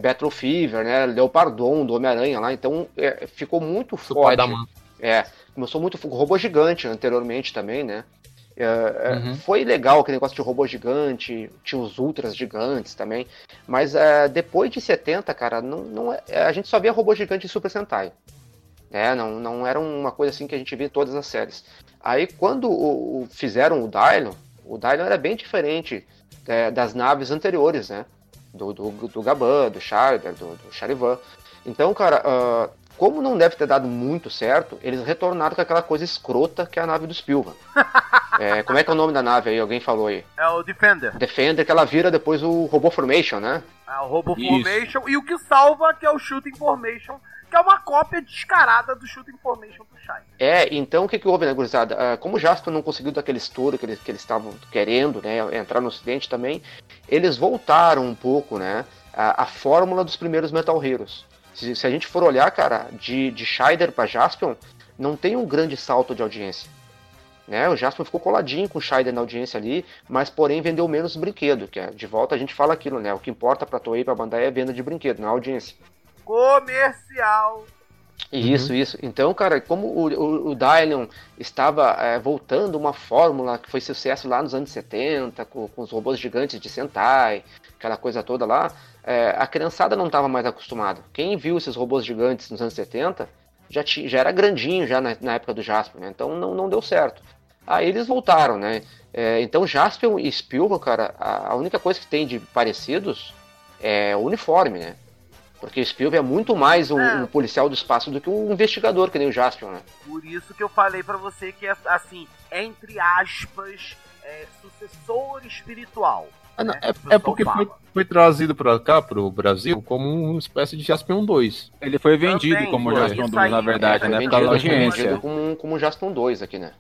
Battle Fever, né, Leopardon, do Homem-Aranha lá, então ficou muito forte. O pai da mãe. Começou muito robô gigante anteriormente também, né. Foi legal aquele negócio de robô gigante, tinha os ultras gigantes também, mas depois de 70, cara, não, a gente só via robô gigante em Super Sentai. Não era uma coisa assim que a gente via em todas as séries. Aí quando fizeram o Dylion era bem diferente das naves anteriores, né. Do Gaban, do Shriver, do Charivan. Então, cara, como não deve ter dado muito certo, eles retornaram com aquela coisa escrota que é a nave do Spilvan. Como é que é o nome da nave aí? Alguém falou aí. É o Defender. Defender, que ela vira depois o Robô Formation, né? É, o Robô Formation. E o que salva que é o Shooting Formation, que é uma cópia descarada do Shooting Formation do Shine. Então o que houve, né, gurizada? Como o Jaspion não conseguiu daquele estouro que eles estavam querendo, né, entrar no ocidente também, eles voltaram um pouco, né, a fórmula dos primeiros Metal Heroes. Se a gente for olhar, cara, de Scheider pra Jaspion, não tem um grande salto de audiência. Né? O Jaspion ficou coladinho com o Scheider na audiência ali, mas porém vendeu menos brinquedo, que de volta a gente fala aquilo, né, o que importa pra Toei e pra Bandai é a venda de brinquedo, não a audiência. Comercial. Isso. Então, cara, como o Dylion estava voltando uma fórmula que foi sucesso lá nos anos 70, com os robôs gigantes de Sentai, aquela coisa toda lá, a criançada não estava mais acostumada. Quem viu esses robôs gigantes nos anos 70 já era grandinho já na época do Jaspion, né? Então não deu certo. Aí eles voltaram, né? Então Jaspion e Spilvan, cara, a única coisa que tem de parecidos é o uniforme, né? Porque o Spilvan é muito mais um policial do espaço do que um investigador, que nem o Jaspion, né? Por isso que eu falei pra você que, assim, entre aspas, sucessor espiritual. Né? Porque foi trazido pra cá, pro Brasil, como uma espécie de Jaspion 2. Ele foi vendido como Jaspion 2, na verdade, né? Pela audiência. Como um Jaspion 2 aqui, né?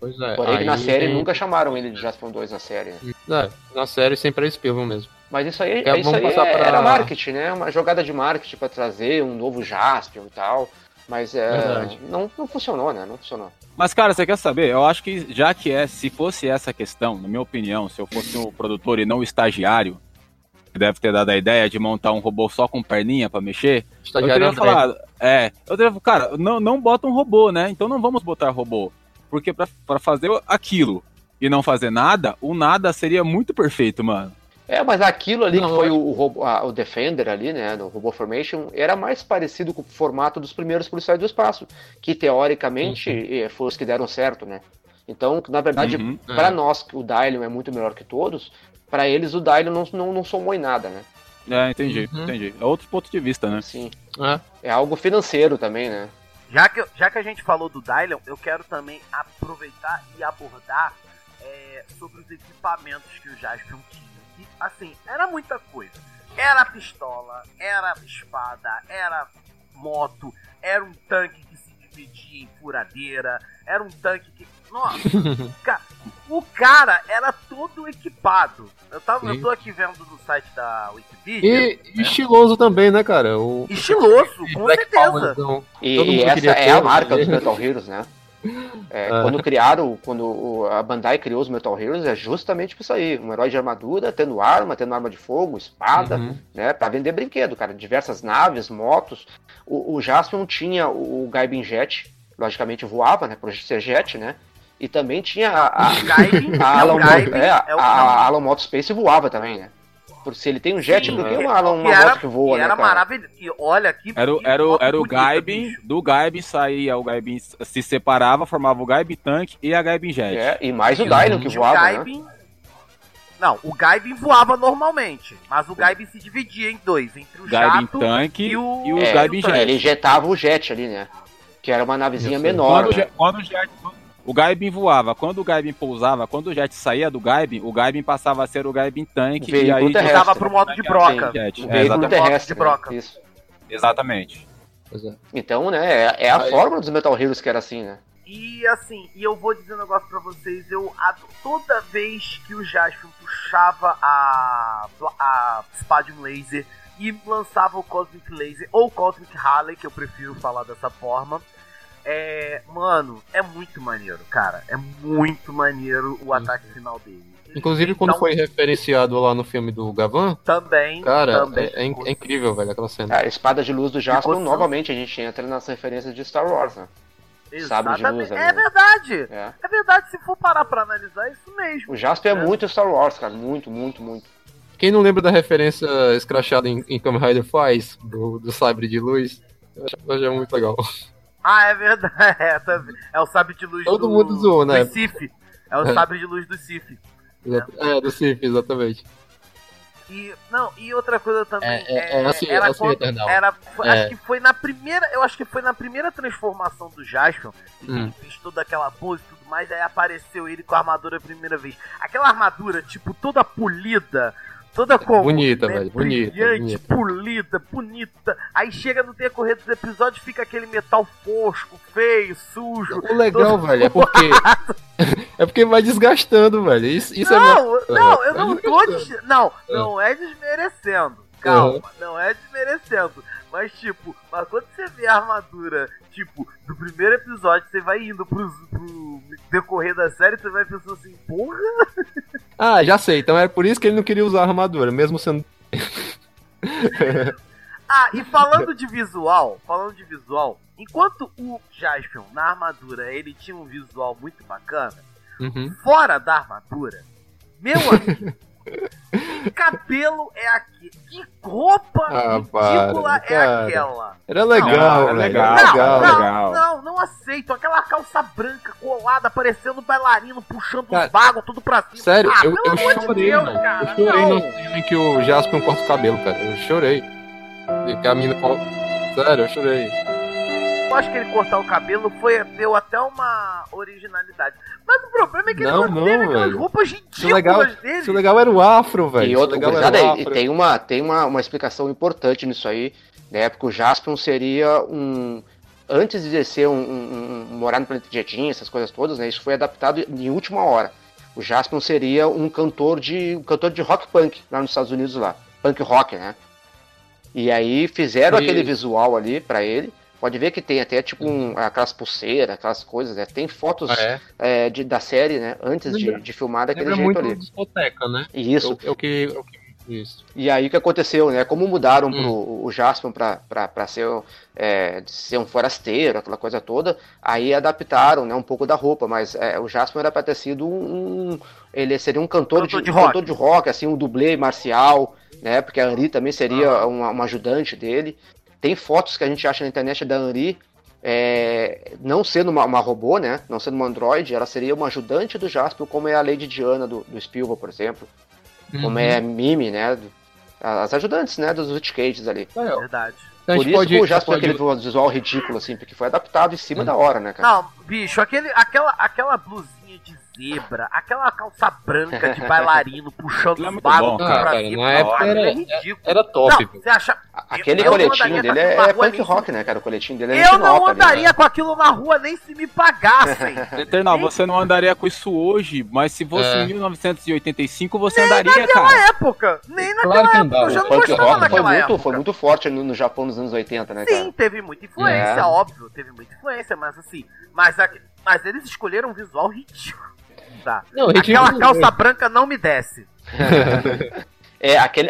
Pois é. Porém, na série, nunca chamaram ele de Jaspion 2 na série, né? Na série sempre é Spilvan mesmo. Mas isso aí, era marketing, né? Uma jogada de marketing pra trazer um novo Jaspion e tal. Mas não funcionou, né? Não funcionou. Mas, cara, você quer saber? Eu acho que já que se fosse essa questão, na minha opinião, se eu fosse o produtor e não o estagiário, que deve ter dado a ideia de montar um robô só com perninha pra mexer, eu teria falado, cara, não bota um robô, né? Então não vamos botar robô. Porque pra fazer aquilo e não fazer nada, o nada seria muito perfeito, mano. É, mas aquilo ali não, que foi o Defender ali, né, do Robot Formation, era mais parecido com o formato dos primeiros Policiais do Espaço, que teoricamente foram os que deram certo, né? Então, na verdade, para nós, o Dylan é muito melhor que todos, para eles o Dylan não somou em nada, né? É, entendi. É outro ponto de vista, né? Sim. É algo financeiro também, né? Já que a gente falou do Dylan, eu quero também aproveitar e abordar sobre os equipamentos que o Jaspion tinha. Assim, era muita coisa. Era pistola, era espada, era moto, era um tanque que se dividia em furadeira, era um tanque que... Nossa, o cara era todo equipado. Eu tô aqui vendo no site da Wikipedia. E estiloso também, né, cara? Estiloso, com Black certeza. Palmer, então, e essa é a marca dos Metal Heroes, né? Quando a Bandai criou os Metal Heroes, é justamente pra isso aí, um herói de armadura, tendo arma de fogo, espada, né, pra vender brinquedo, cara, diversas naves, motos. O Jaspion tinha o Gaibin Jet, logicamente voava, né, por ser jet, né, e também tinha a Alan Motospace voava também, né. Se ele tem um jet, porque é uma moto que voa, né, era maravilhoso. E olha aqui... Era o Gaibin, do Gaibin saía, o Gaibin se separava, formava o Gaibin Tank e a Gaibin Jet. É, e mais o Dylan que voava, Gaibin, né? Não, o Gaibin voava normalmente, mas o Gaibin se dividia em dois, entre o Gaibin jato Tank e o Gaibin Jet. Ele injetava o jet ali, né? Que era uma navezinha menor. O Gaibin voava, quando o Gaibin pousava, quando o jet saía do Gaibin, o Gaibin passava a ser o Gaibin Tanque e aí mudava pro modo de broca. Veículo terrestre, de broca. Né? Isso. Exatamente. Pois é. Então, né, é a fórmula dos Metal Heroes que era assim, né? E assim, e eu vou dizer um negócio pra vocês, toda vez que o Jaspion puxava a Spadium Laser e lançava o Cosmic Laser, ou Cosmic Halley, que eu prefiro falar dessa forma, mano, é muito maneiro, cara. É muito maneiro o ataque final dele. Inclusive, quando foi referenciado lá no filme do Gavan... Também, cara, também é incrível, velho, aquela cena. A espada de luz do Jaspion, novamente, a gente entra nas referências de Star Wars, né? Exatamente. Sabre de luz, né? Verdade. É verdade, se for parar pra analisar, é isso mesmo. O Jaspion é muito Star Wars, cara. Muito, muito, muito. Quem não lembra da referência escrachada em Kamen Rider Faz, do sabre de luz? Eu acho muito legal. Ah, é verdade. É o sabre de luz todo mundo zoou, né? Do Sif. É o sabre de luz do Sif. É, do Sif, exatamente. E outra coisa também. Acho que foi na primeira transformação do Jaspion, que ele fez toda aquela pose e tudo mais, aí apareceu ele com a armadura a primeira vez. Aquela armadura, tipo, toda polida. Toda como, bonita, né? Velho. Brilhante, polida, bonita. Aí chega no decorrer dos episódios, fica aquele metal fosco, feio, sujo. O legal, velho, é porque... porque vai desgastando, velho. Isso Não é desmerecendo. Calma, não é desmerecendo. Mas, tipo, quando você vê a armadura, tipo, do primeiro episódio, você vai indo pro decorrer da série, você vai pensando assim, porra... Ah, já sei. Então é por isso que ele não queria usar a armadura, mesmo sendo... E falando de visual, enquanto o Jaspion, na armadura, ele tinha um visual muito bacana, fora da armadura, meu amigo... Que cabelo é aquele? Que roupa ridícula, cara. É aquela? Era legal, legal. Não aceito. Aquela calça branca colada, parecendo bailarino, puxando o vago, tudo pra cima. Sério, eu chorei, mano. Eu chorei no filme que o Jaspion corta o cabelo, cara. Eu chorei. Sério, eu chorei. Eu acho que ele cortar o cabelo deu até uma originalidade. Mas o problema é que ele manteve aquelas roupas ridículas dele. Isso legal era o afro, velho. Tem uma explicação importante nisso aí, né? Porque o Jaspion seria um... Antes de ser morar no planeta Jetinha, essas coisas todas, né? Isso foi adaptado em última hora. O Jaspion seria um cantor de rock punk lá nos Estados Unidos, lá. Punk rock, né? E aí fizeram aquele visual ali pra ele. Pode ver que tem até, tipo, aquelas pulseiras, aquelas coisas, né? Tem fotos da série, né? Antes de filmar daquele jeito ali. Lembra muito discoteca, né? Isso. É o que Isso. E aí o que aconteceu, né? Como mudaram o Jaspion para ser um forasteiro, aquela coisa toda, aí adaptaram, né, um pouco da roupa, mas o Jaspion era para ter sido ele seria um cantor de rock, assim, um dublê marcial, né? Porque a Anri também seria uma ajudante dele. Tem fotos que a gente acha na internet da Anri, não sendo uma robô, né? Não sendo uma androide, ela seria uma ajudante do Jaspion, como é a Lady Diana do Spielberg, por exemplo. Como é Mimi, né? As ajudantes, né? Dos Witchcages ali. É verdade. Por então, isso pode, que o Jasper pode... aquele visual ridículo, assim, porque foi adaptado em cima da hora, né, cara? Não, bicho, aquela blusinha de zebra, aquela calça branca de bailarino puxando os balos pra cima na época era ridículo. Era top. Não, você acha... Aquele coletinho dele é punk rock, né, cara? O coletinho dele é eu não andaria com aquilo na rua nem se me pagassem. Eternal, você não andaria com isso hoje, mas se fosse em 1985, você andaria, cara. Nem naquela época. Nem naquela época. Eu já não gostava naquela época. Foi muito forte no Japão nos anos 80, né, cara? Sim, teve muita influência, óbvio. Teve muita influência, mas assim... Mas eles escolheram um visual ridículo. Tá. Não, aquela calça branca não me desce.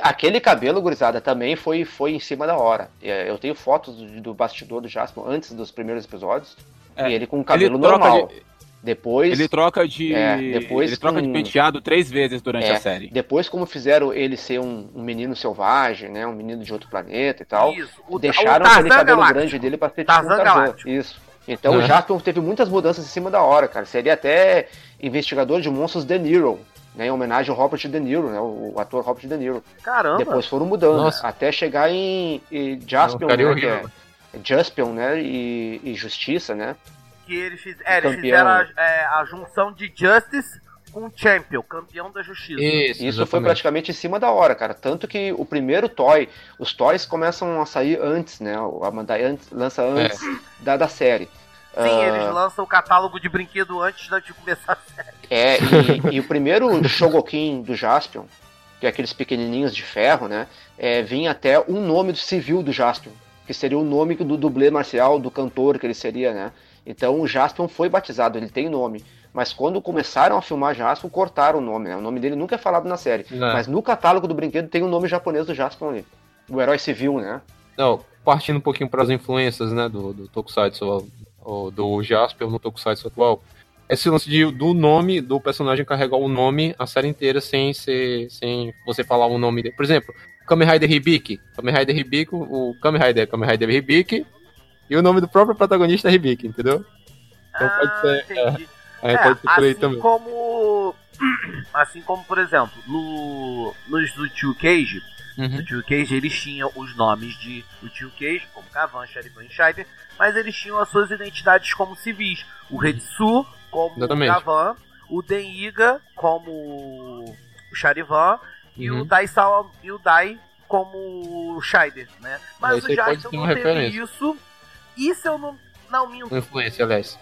Aquele cabelo, gurizada, também foi em cima da hora. Eu tenho fotos do bastidor do Jasper antes dos primeiros episódios. E ele com o cabelo normal. Depois ele troca de de penteado 3 vezes durante a série. Depois, como fizeram ele ser um menino selvagem, né, um menino de outro planeta e tal. Isso. Deixaram aquele cabelo grande dele para ser tipo um Tarzan. Isso. Então o Jaspion teve muitas mudanças em cima da hora, cara. Seria até investigador de monstros De Niro, né? Em homenagem ao Robert De Niro, né? O ator Robert De Niro. Caramba! Depois foram mudando, né? Até chegar em Jaspion, né? Que Jaspion, né? E Justiça, né? Que eles fizeram a junção de Justice com Champion, campeão da justiça. Isso foi praticamente em cima da hora, cara. Tanto que o primeiro toy, os toys começam a sair antes, né? A Bandai lança antes da série. Sim, eles lançam o catálogo de brinquedo antes de começar a série. E o primeiro Shogokin do Jaspion, que é aqueles pequenininhos de ferro, né? Vinha até um nome civil do Jaspion, que seria o nome do dublê marcial, do cantor que ele seria, né? Então o Jaspion foi batizado, ele tem nome. Mas quando começaram a filmar Jaspion, cortaram o nome, né? O nome dele nunca é falado na série. Não. Mas no catálogo do brinquedo tem o nome japonês do Jaspion ali. O herói civil, né? Não, partindo um pouquinho para as influências, né, do Tokusatsu, do Jaspion no Tokusatsu atual. Esse lance do nome, do personagem carregar o nome a série inteira sem você falar o nome dele. Por exemplo, Kamen Rider Hibiki. Kamen Rider Hibiki. E o nome do próprio protagonista é Hibiki, entendeu? Então pode ser... Assim como, por exemplo, nos do Tio Cage, eles tinham os nomes do Tio Cage, como Kavan, Shariban e Scheider, mas eles tinham as suas identidades como civis. O Hetsu, como o Kavan, o Deniga, como o Shariban, e o Daisawa e o Dai, como o Scheider, né? Mas o Jaspion não teve isso. Isso eu não minto. Influência, aliás.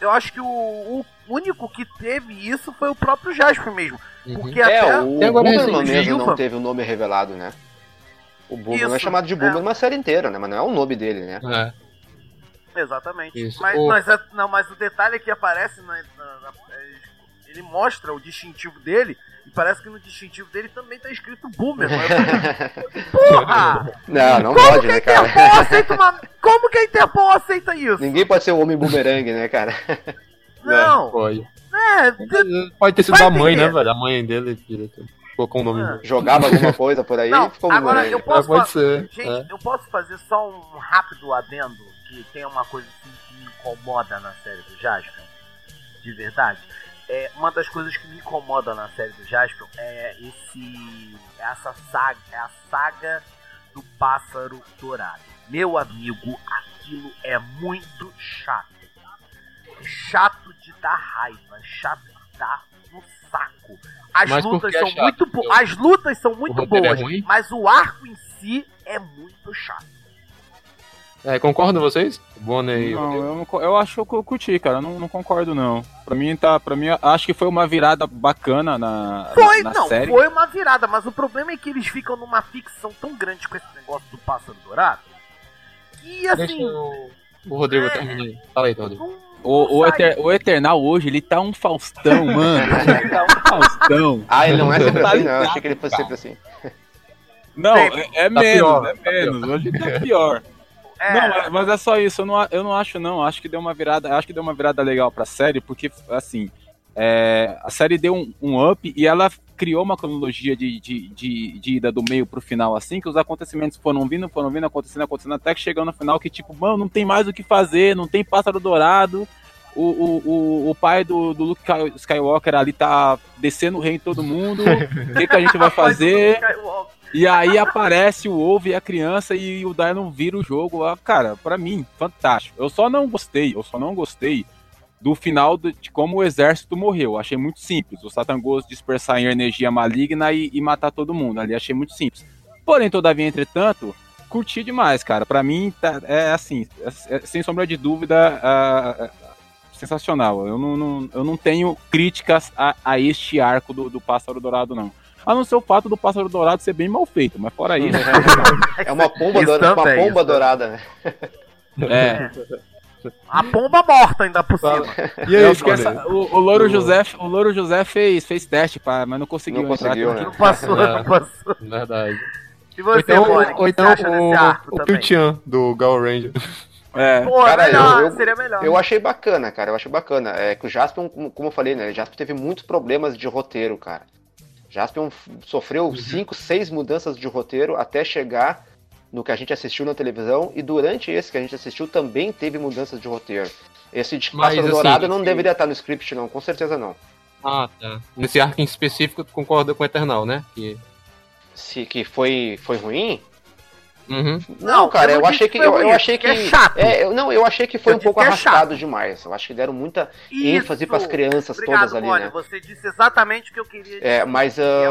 Eu acho que o único que teve isso foi o próprio Jaspion mesmo. Porque até o Boomerman mesmo não teve o nome revelado, né? O Boomerman é chamado de Boomerman na série inteira, né? Mas não é o nome dele, né? É. Exatamente. Mas o detalhe é que aparece, ele mostra o distintivo dele, e parece que no distintivo dele também tá escrito Boomerman. Porra! Não pode, né, cara? Como que a Interpol aceita isso? Ninguém pode ser o homem bumerangue, né, cara? Não! Pode. Pode ter sido da mãe, né, velho? A mãe dele colocou um nome. Jogava alguma coisa por aí e ficou bumerangue. Agora, eu posso fazer só um rápido adendo, que tem uma coisa que me incomoda na série do Jaspion, de verdade. Uma das coisas que me incomoda na série do Jaspion é essa saga do pássaro dourado. Meu amigo, aquilo é muito chato. É chato de dar raiva, chato de dar no saco. As lutas são muito boas, mas o arco em si é muito chato. Concordam vocês? Bonner e... Não, eu acho que eu curti, cara. Não concordo, não. Pra mim, acho que foi uma virada bacana na série. Foi uma virada, mas o problema é que eles ficam numa ficção tão grande com esse negócio do pássaro dourado. E assim... Deixa o Rodrigo terminar aí. Fala aí, Rodrigo. O Eternal hoje, ele tá um Faustão, mano. Ele tá um Faustão. Ele não é sempre assim, não. Eu achei que ele fosse sempre assim. Não, é menos. Hoje tá pior. Não, mas é só isso. Eu não acho, não. Acho que deu uma virada. Acho que deu uma virada legal pra série, porque, assim, a série deu um up e ela criou uma cronologia de ida do meio pro final, assim, que os acontecimentos foram vindo, acontecendo, até que chegando no final que, tipo, mano, não tem mais o que fazer, não tem pássaro dourado, o pai do Luke Skywalker ali tá descendo o rei em todo mundo, o que a gente vai fazer? E aí aparece o Wolf e a criança e o Dino vira o jogo. Cara, pra mim, fantástico. Eu só não gostei do final de como o exército morreu. Achei muito simples. O Satangos dispersar em energia maligna e matar todo mundo. Ali achei muito simples. Porém, todavia, entretanto, curti demais, cara. Pra mim, sem sombra de dúvida, sensacional. Eu não tenho críticas a este arco do Pássaro Dourado, não. A não ser o fato do pássaro dourado ser bem mal feito, mas fora isso... É uma pomba dourada, uma pomba isso, dourada, né? A pomba morta ainda por cima. E aí, o Louro José fez teste, pá, mas não conseguiu. Não conseguiu, né? Não passou. Verdade. E você, o Piltian do Gal Ranger. Seria melhor. Eu achei bacana, cara, É que o Jaspion, como eu falei, né, o Jaspion teve muitos problemas de roteiro, cara. Jaspion sofreu 5, 6 mudanças de roteiro até chegar no que a gente assistiu na televisão, e durante esse que a gente assistiu também teve mudanças de roteiro. Esse de Pássaro Dourado não deveria estar no script, não, com certeza não. Ah, tá. Nesse arco em específico, tu concorda com o Eternal, né? Que foi ruim? Uhum. Não, cara, eu achei que é chato. Eu achei que foi um pouco arrastado demais. Eu acho que deram muita ênfase para as crianças. Obrigado, todas ali, Mônio, né? Você disse exatamente o que eu queria dizer. Mas é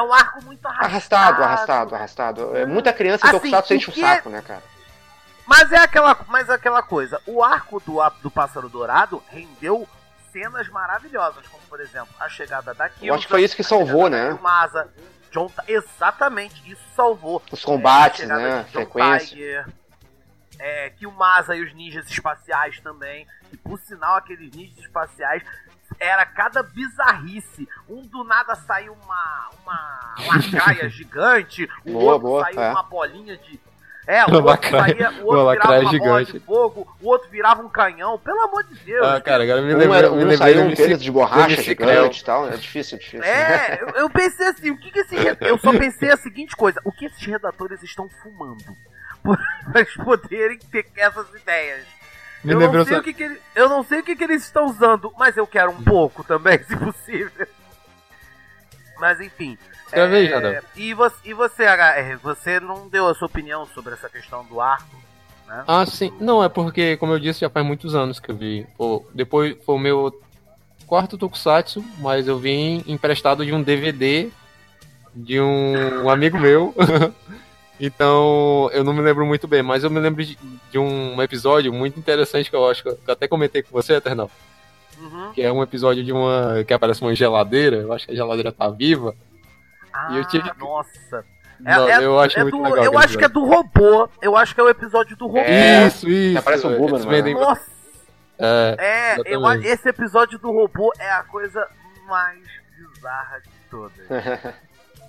um arco muito arrastado. É muita criança que o sente o saco, né, cara? Mas é aquela coisa. O arco do Pássaro Dourado rendeu cenas maravilhosas, como por exemplo, a chegada da Kilda. Eu acho que foi isso que salvou, né? Exatamente, isso salvou. Os combates, né? Frequência. Tiger, que o Maza e os ninjas espaciais também. E por sinal, aqueles ninjas espaciais era cada bizarrice. Um do nada saiu uma lacraia gigante, o outro saiu uma bolinha de. O outro virava uma bola de fogo, o outro virava um canhão, pelo amor de Deus. Cara, agora me lembrei um peso de borracha gigante e tal, é difícil. Eu pensei assim, eu só pensei a seguinte coisa, o que esses redatores estão fumando? Pra eles poderem ter essas ideias. Eu não sei o que eles estão usando, mas eu quero um pouco também, se possível. Mas enfim... E você não deu a sua opinião sobre essa questão do arco, né? Ah, sim. Não, é porque, como eu disse, já faz muitos anos que eu vi. Depois foi o meu quarto Tokusatsu, mas eu vim emprestado de um DVD de um amigo meu. Então, eu não me lembro muito bem, mas eu me lembro de um episódio muito interessante que eu acho que eu até comentei com você, Eternal. Uhum. Que é um episódio de uma... que aparece uma geladeira, eu acho que a geladeira tá viva. Ah, nossa. Eu acho que é do robô. Eu acho que é o episódio do robô. Isso. Aparece um Boomer, mano. Nossa. Esse episódio do robô é a coisa mais bizarra de todas.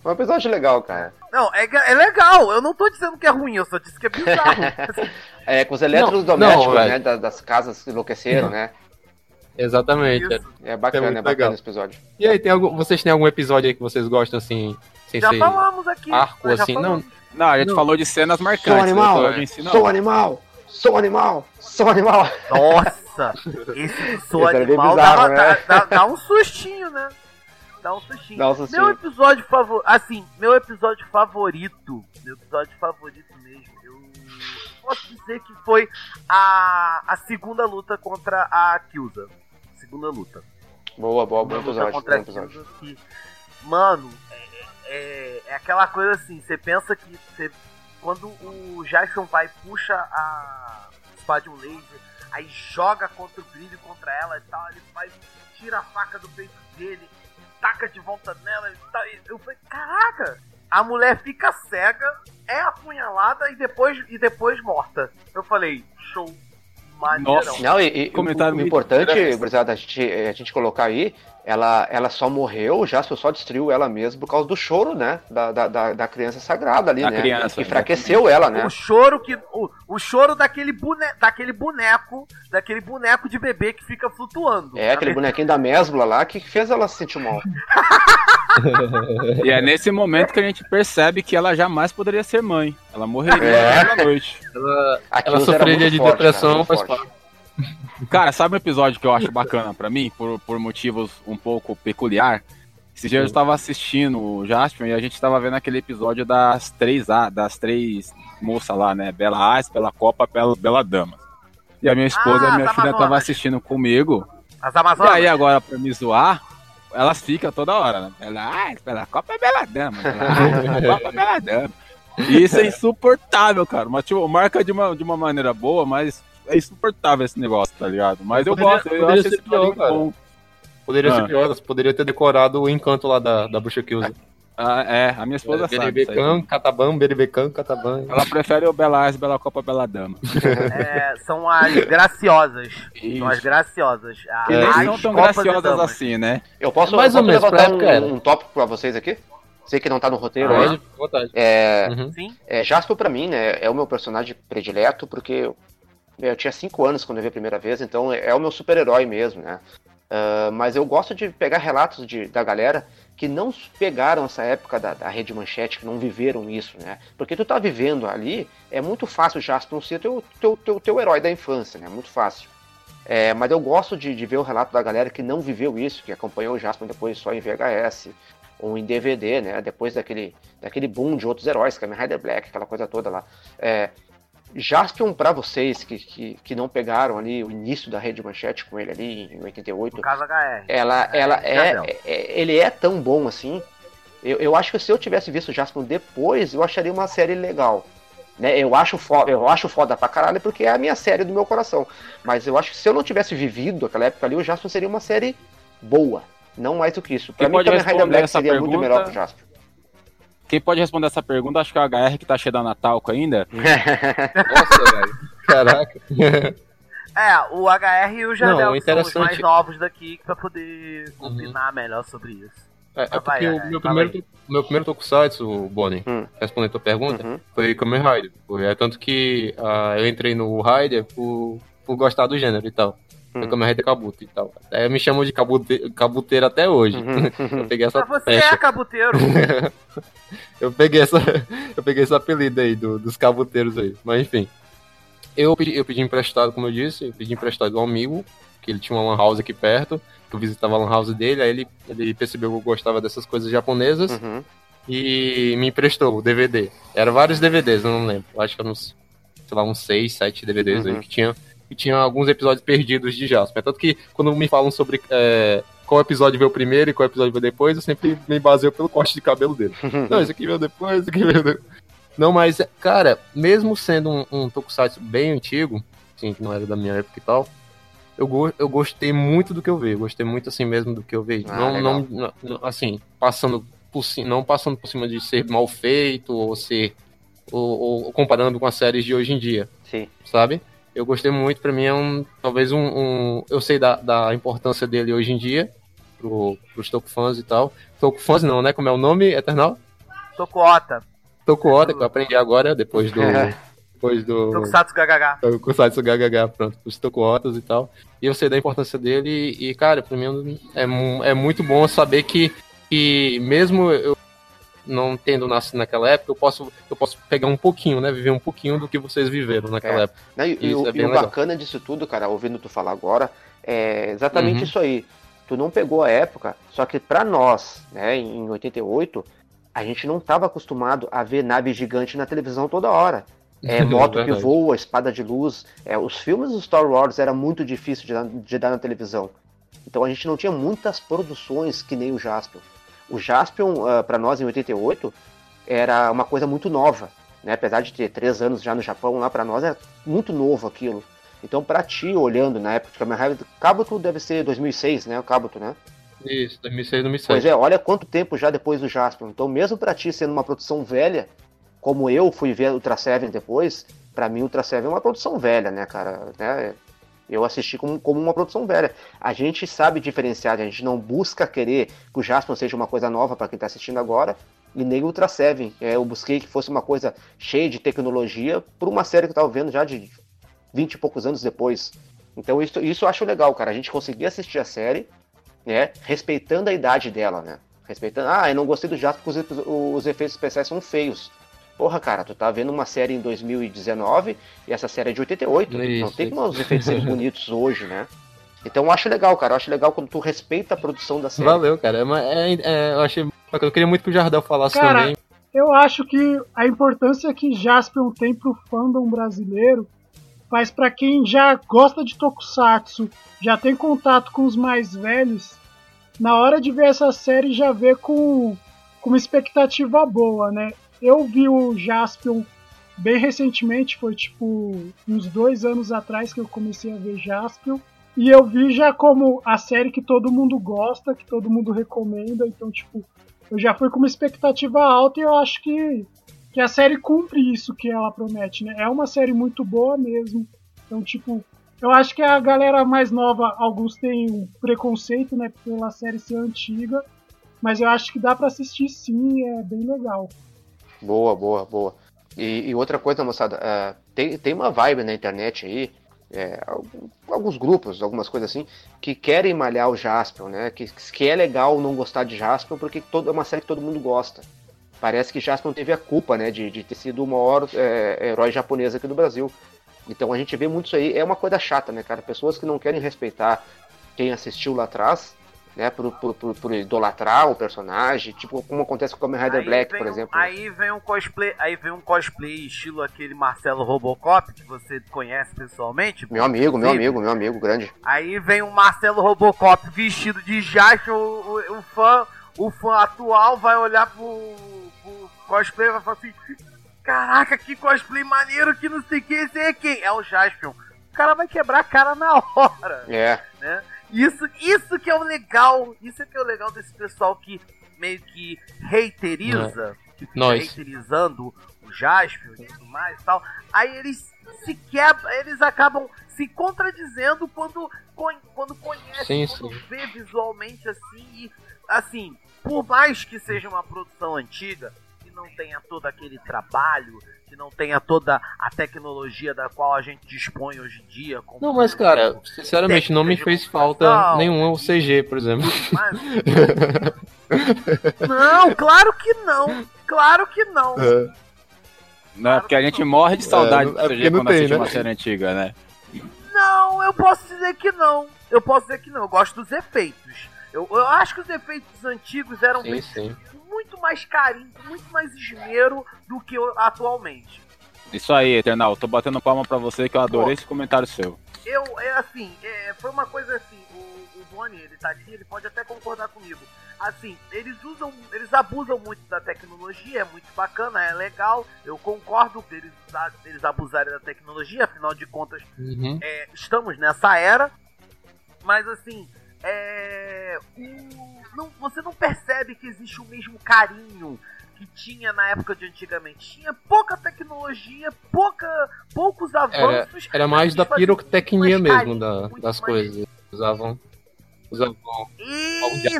Um episódio legal, cara. Não, é legal. Eu não tô dizendo que é ruim, eu só disse que é bizarro. Com os eletrodomésticos, né? Das casas enlouqueceram, né? Exatamente. É bacana esse episódio. E aí, vocês têm algum episódio aí que vocês gostam, assim, sem já ser falamos aqui, arco, assim? Falamos. Não, a gente falou de cenas marcantes. Sou animal! Nossa! Esse sou animal bizarro, dá um sustinho, né? Meu episódio favorito mesmo, eu posso dizer que foi a segunda luta contra a Kyuza. Boa, bom episódio. Que, mano, é aquela coisa assim, você pensa que quando o Jason vai puxa a espada de um laser, aí joga contra o grilho, contra ela e tal, ele faz, tira a faca do peito dele, taca de volta nela e tal, eu falei, caraca, a mulher fica cega, é apunhalada e depois morta. Eu falei, show. Nossa. Não, e comentário o importante, Brisada, a gente colocar aí, ela só morreu, já só destruiu ela mesma por causa do choro, né? Da criança sagrada ali, né? Criança, que enfraqueceu ela, né? O choro daquele boneco de bebê que fica flutuando. É, aquele bonequinho da Mesbla lá que fez ela se sentir mal. E é nesse momento que a gente percebe que ela jamais poderia ser mãe. Ela morreria naquela noite. Ela sofreria de depressão, faz parte. Cara, sabe um episódio que eu acho bacana pra mim? Por motivos um pouco peculiar? Esse dia eu estava assistindo o Jaspion e a gente estava vendo aquele episódio das três moças lá, né? Bela As, Bela Copa, Bela Dama. E a minha esposa, a minha filha, estava assistindo comigo. As Amazonas. E aí agora, pra me zoar, elas ficam toda hora, né? Bela As, Bela Copa, Bela Dama. Bela Copa, Bela Dama. E isso é insuportável, cara. Mas tipo, marca de uma maneira boa, mas é insuportável esse negócio, tá ligado? Mas eu acho esse pior, cara. Bom. Poderia ser pior, você poderia ter decorado o encanto lá da bruxa Kyuza. A minha esposa sabe. Berebecan, Catabam, Berebecan, Catabam. Ela prefere o Bela Ars, Bela Copa, Bela Dama. São as graciosas. Isso. São as graciosas. Que nem são tão graciosas assim, né? Eu posso levantar um tópico pra vocês aqui? Sei que não tá no roteiro, né? Jasper pra mim, né? É o meu personagem predileto, porque eu tinha 5 anos quando eu vi a primeira vez, então é o meu super-herói mesmo, né? Mas eu gosto de pegar relatos da galera que não pegaram essa época da Rede Manchete, que não viveram isso, né? Porque tu tá vivendo ali, é muito fácil o Jasper não ser teu herói da infância, né? Muito fácil. Mas eu gosto de ver o relato da galera que não viveu isso, que acompanhou o Jasper depois só em VHS ou em DVD, né? Depois daquele boom de outros heróis, Kamen Rider Black, aquela coisa toda lá. Jaspion, pra vocês que não pegaram ali o início da Rede Manchete com ele ali em 88, ele é tão bom assim. Eu acho que se eu tivesse visto o Jaspion depois, eu acharia uma série legal, né? Eu acho foda pra caralho porque é a minha série do meu coração, mas eu acho que se eu não tivesse vivido aquela época ali, o Jaspion seria uma série boa, não mais do que isso. Pra mim, Kamen Rider Black seria muito melhor que o Jaspion. Quem pode responder essa pergunta, acho que é o HR que tá chegando na talco ainda. Nossa, velho. Caraca. O HR e o Jardel são os mais novos daqui pra poder opinar melhor sobre isso. Meu primeiro tokusatsu, Bonnie, respondendo a tua pergunta, foi Kamen Rider. É tanto que eu entrei no Rider por gostar do gênero e tal. Foi Kamen Rider Kabuto e tal. Aí me chamam de cabuteiro até hoje. Eu peguei essa você pecha. É cabuteiro. eu peguei esse apelido aí dos cabuteiros aí. Mas enfim. Eu pedi emprestado, como eu disse. Eu pedi emprestado ao amigo, que ele tinha uma lan house aqui perto. Que eu visitava a lan house dele. Aí ele percebeu que eu gostava dessas coisas japonesas. E me emprestou o DVD. Eram vários DVDs, eu não lembro. Acho que eram uns 6, 7 DVDs aí que tinha. E tinha alguns episódios perdidos de Jasper. Tanto que quando me falam sobre qual episódio veio primeiro e qual episódio veio depois, eu sempre me baseio pelo corte de cabelo dele. Não, isso aqui veio depois, isso aqui veio depois. Não, mas, cara, mesmo sendo um tokusatsu bem antigo, assim, que não era da minha época e tal, eu gostei muito do que eu vi. Eu gostei muito, assim, mesmo do que eu vi. Assim, não passando por cima de ser mal feito ou ser... Ou comparando com as séries de hoje em dia. Sim. Sabe? Eu gostei muito, pra mim é eu sei da importância dele hoje em dia, pros Tokufãs e tal. Tokufãs não, né? Como é o nome, Eternal? Tokuota, que eu aprendi agora, depois do... Tokusatsu GHH. Tokusatsu GHH, pronto, pros Tokuotas e tal. E eu sei da importância dele e, cara, pra mim é muito bom saber que mesmo eu não tendo nascido naquela época, eu posso pegar um pouquinho, né? Viver um pouquinho do que vocês viveram naquela época. Né? E o bacana disso tudo, cara, ouvindo tu falar agora, é exatamente isso aí. Tu não pegou a época, só que pra nós, né, em 88, a gente não tava acostumado a ver nave gigante na televisão toda hora. Moto que voa, espada de luz. Os filmes do Star Wars era muito difícil de dar na televisão. Então a gente não tinha muitas produções que nem o Jasper. O Jaspion, pra nós, em 88, era uma coisa muito nova, né? Apesar de ter 3 anos já no Japão, lá pra nós era muito novo aquilo. Então, pra ti, olhando na época de Kamen Rider, Kabuto deve ser 2006, né? O Kabuto, né? Isso, 2006. Pois é, olha quanto tempo já depois do Jaspion. Então, mesmo pra ti, sendo uma produção velha, como eu fui ver Ultra Seven depois, pra mim Ultra Seven é uma produção velha, né, cara? Né? Eu assisti como uma produção velha. A gente sabe diferenciar, a gente não busca querer que o Jaspion seja uma coisa nova para quem está assistindo agora, e nem o Ultra Seven. Eu busquei que fosse uma coisa cheia de tecnologia por uma série que eu estava vendo já de 20 e poucos anos depois. Então isso eu acho legal, cara. A gente conseguir assistir a série, né, respeitando a idade dela, né? Respeitando, eu não gostei do Jaspion porque os efeitos especiais são feios. Porra, cara, tu tá vendo uma série em 2019 e essa série é de 88. Isso. Não tem como os efeitos serem bonitos hoje, né? Então eu acho legal, cara. Eu acho legal quando tu respeita a produção da série. Valeu, cara. Eu achei. Eu queria muito que o Jardel falasse, cara, também. Eu acho que a importância que Jaspion tem pro fandom brasileiro faz pra quem já gosta de tokusatsu, já tem contato com os mais velhos, na hora de ver essa série já vê com uma expectativa boa, né? Eu vi o Jaspion bem recentemente, foi tipo uns 2 anos atrás que eu comecei a ver Jaspion. E eu vi já como a série que todo mundo gosta, que todo mundo recomenda. Então, tipo, eu já fui com uma expectativa alta e eu acho que a série cumpre isso que ela promete, né? É uma série muito boa mesmo. Então, tipo, eu acho que a galera mais nova, alguns têm um preconceito, né, pela série ser antiga. Mas eu acho que dá pra assistir sim, é bem legal. Boa. E outra coisa, moçada, tem uma vibe na internet aí, alguns grupos, algumas coisas assim, que querem malhar o Jaspion, né? Que é legal não gostar de Jaspion, porque é uma série que todo mundo gosta. Parece que Jaspion teve a culpa, né, de ter sido o maior herói japonês aqui do Brasil. Então a gente vê muito isso aí, é uma coisa chata, né, cara? Pessoas que não querem respeitar quem assistiu lá atrás, né, por idolatrar o personagem, tipo como acontece com o Kamen Rider Black, por exemplo. Aí vem um cosplay estilo aquele Marcelo Robocop, que você conhece pessoalmente. Meu amigo, grande. Aí vem um Marcelo Robocop vestido de Jaspion, o fã atual vai olhar pro cosplay e vai falar assim: caraca, que cosplay maneiro, que não sei quem, esse é quem? É o Jaspion. O cara vai quebrar a cara na hora. Né? Isso que é o legal, desse pessoal que meio que hateriza, que fica haterizando o Jaspion e tudo mais e tal. Aí eles acabam se contradizendo quando conhecem, quando vê visualmente assim. E, assim, por mais que seja uma produção antiga, que não tenha todo aquele trabalho, que não tenha toda a tecnologia da qual a gente dispõe hoje em dia. Não, mas cara, sinceramente, não me fez falta nenhum o CG, por exemplo. Mas... não, claro que não. Não, porque a gente morre de saudade do CG quando assiste, né, uma série antiga, né? Não, eu posso dizer que não, eu gosto dos efeitos. Eu acho que os efeitos antigos eram muito mais carinho, muito mais esmero do que atualmente. Isso aí, Eternal, tô batendo palma pra você, que eu adorei esse comentário seu. Foi uma coisa assim, o Bonnie, ele tá aqui, ele pode até concordar comigo. Assim, eles abusam muito da tecnologia, é muito bacana, é legal, eu concordo que eles abusarem da tecnologia, afinal de contas, estamos nessa era, mas assim, você não percebe que existe o mesmo carinho que tinha na época de antigamente. Tinha pouca tecnologia, poucos avanços. Era mais da pirotecnia mesmo, das coisas. Usavam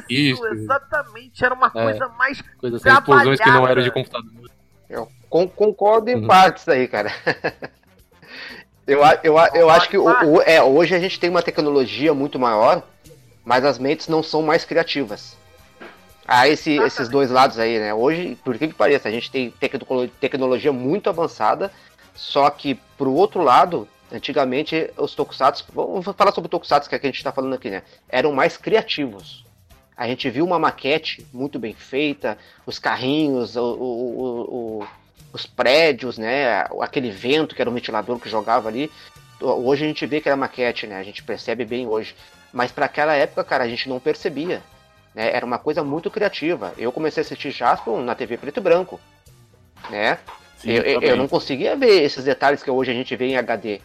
isso, exatamente. Era uma coisa mais coisa sem explosões que não eram de computador. Eu concordo em partes aí, cara. Eu acho que hoje a gente tem uma tecnologia muito maior, mas as mentes não são mais criativas. Esses dois lados aí, né? Hoje, por que pareça, a gente tem tecnologia muito avançada, só que pro outro lado, antigamente os tokusatsu, vamos falar sobre o tokusatsu que a gente tá falando aqui, né? Eram mais criativos. A gente viu uma maquete muito bem feita, os carrinhos, os prédios, né? Aquele vento que era um ventilador que jogava ali. Hoje a gente vê que era maquete, né? A gente percebe bem hoje. Mas para aquela época, cara, a gente não percebia, né? Era uma coisa muito criativa. Eu comecei a assistir Jaspion na TV preto e branco, né? Sim, eu não conseguia ver esses detalhes que hoje a gente vê em HD.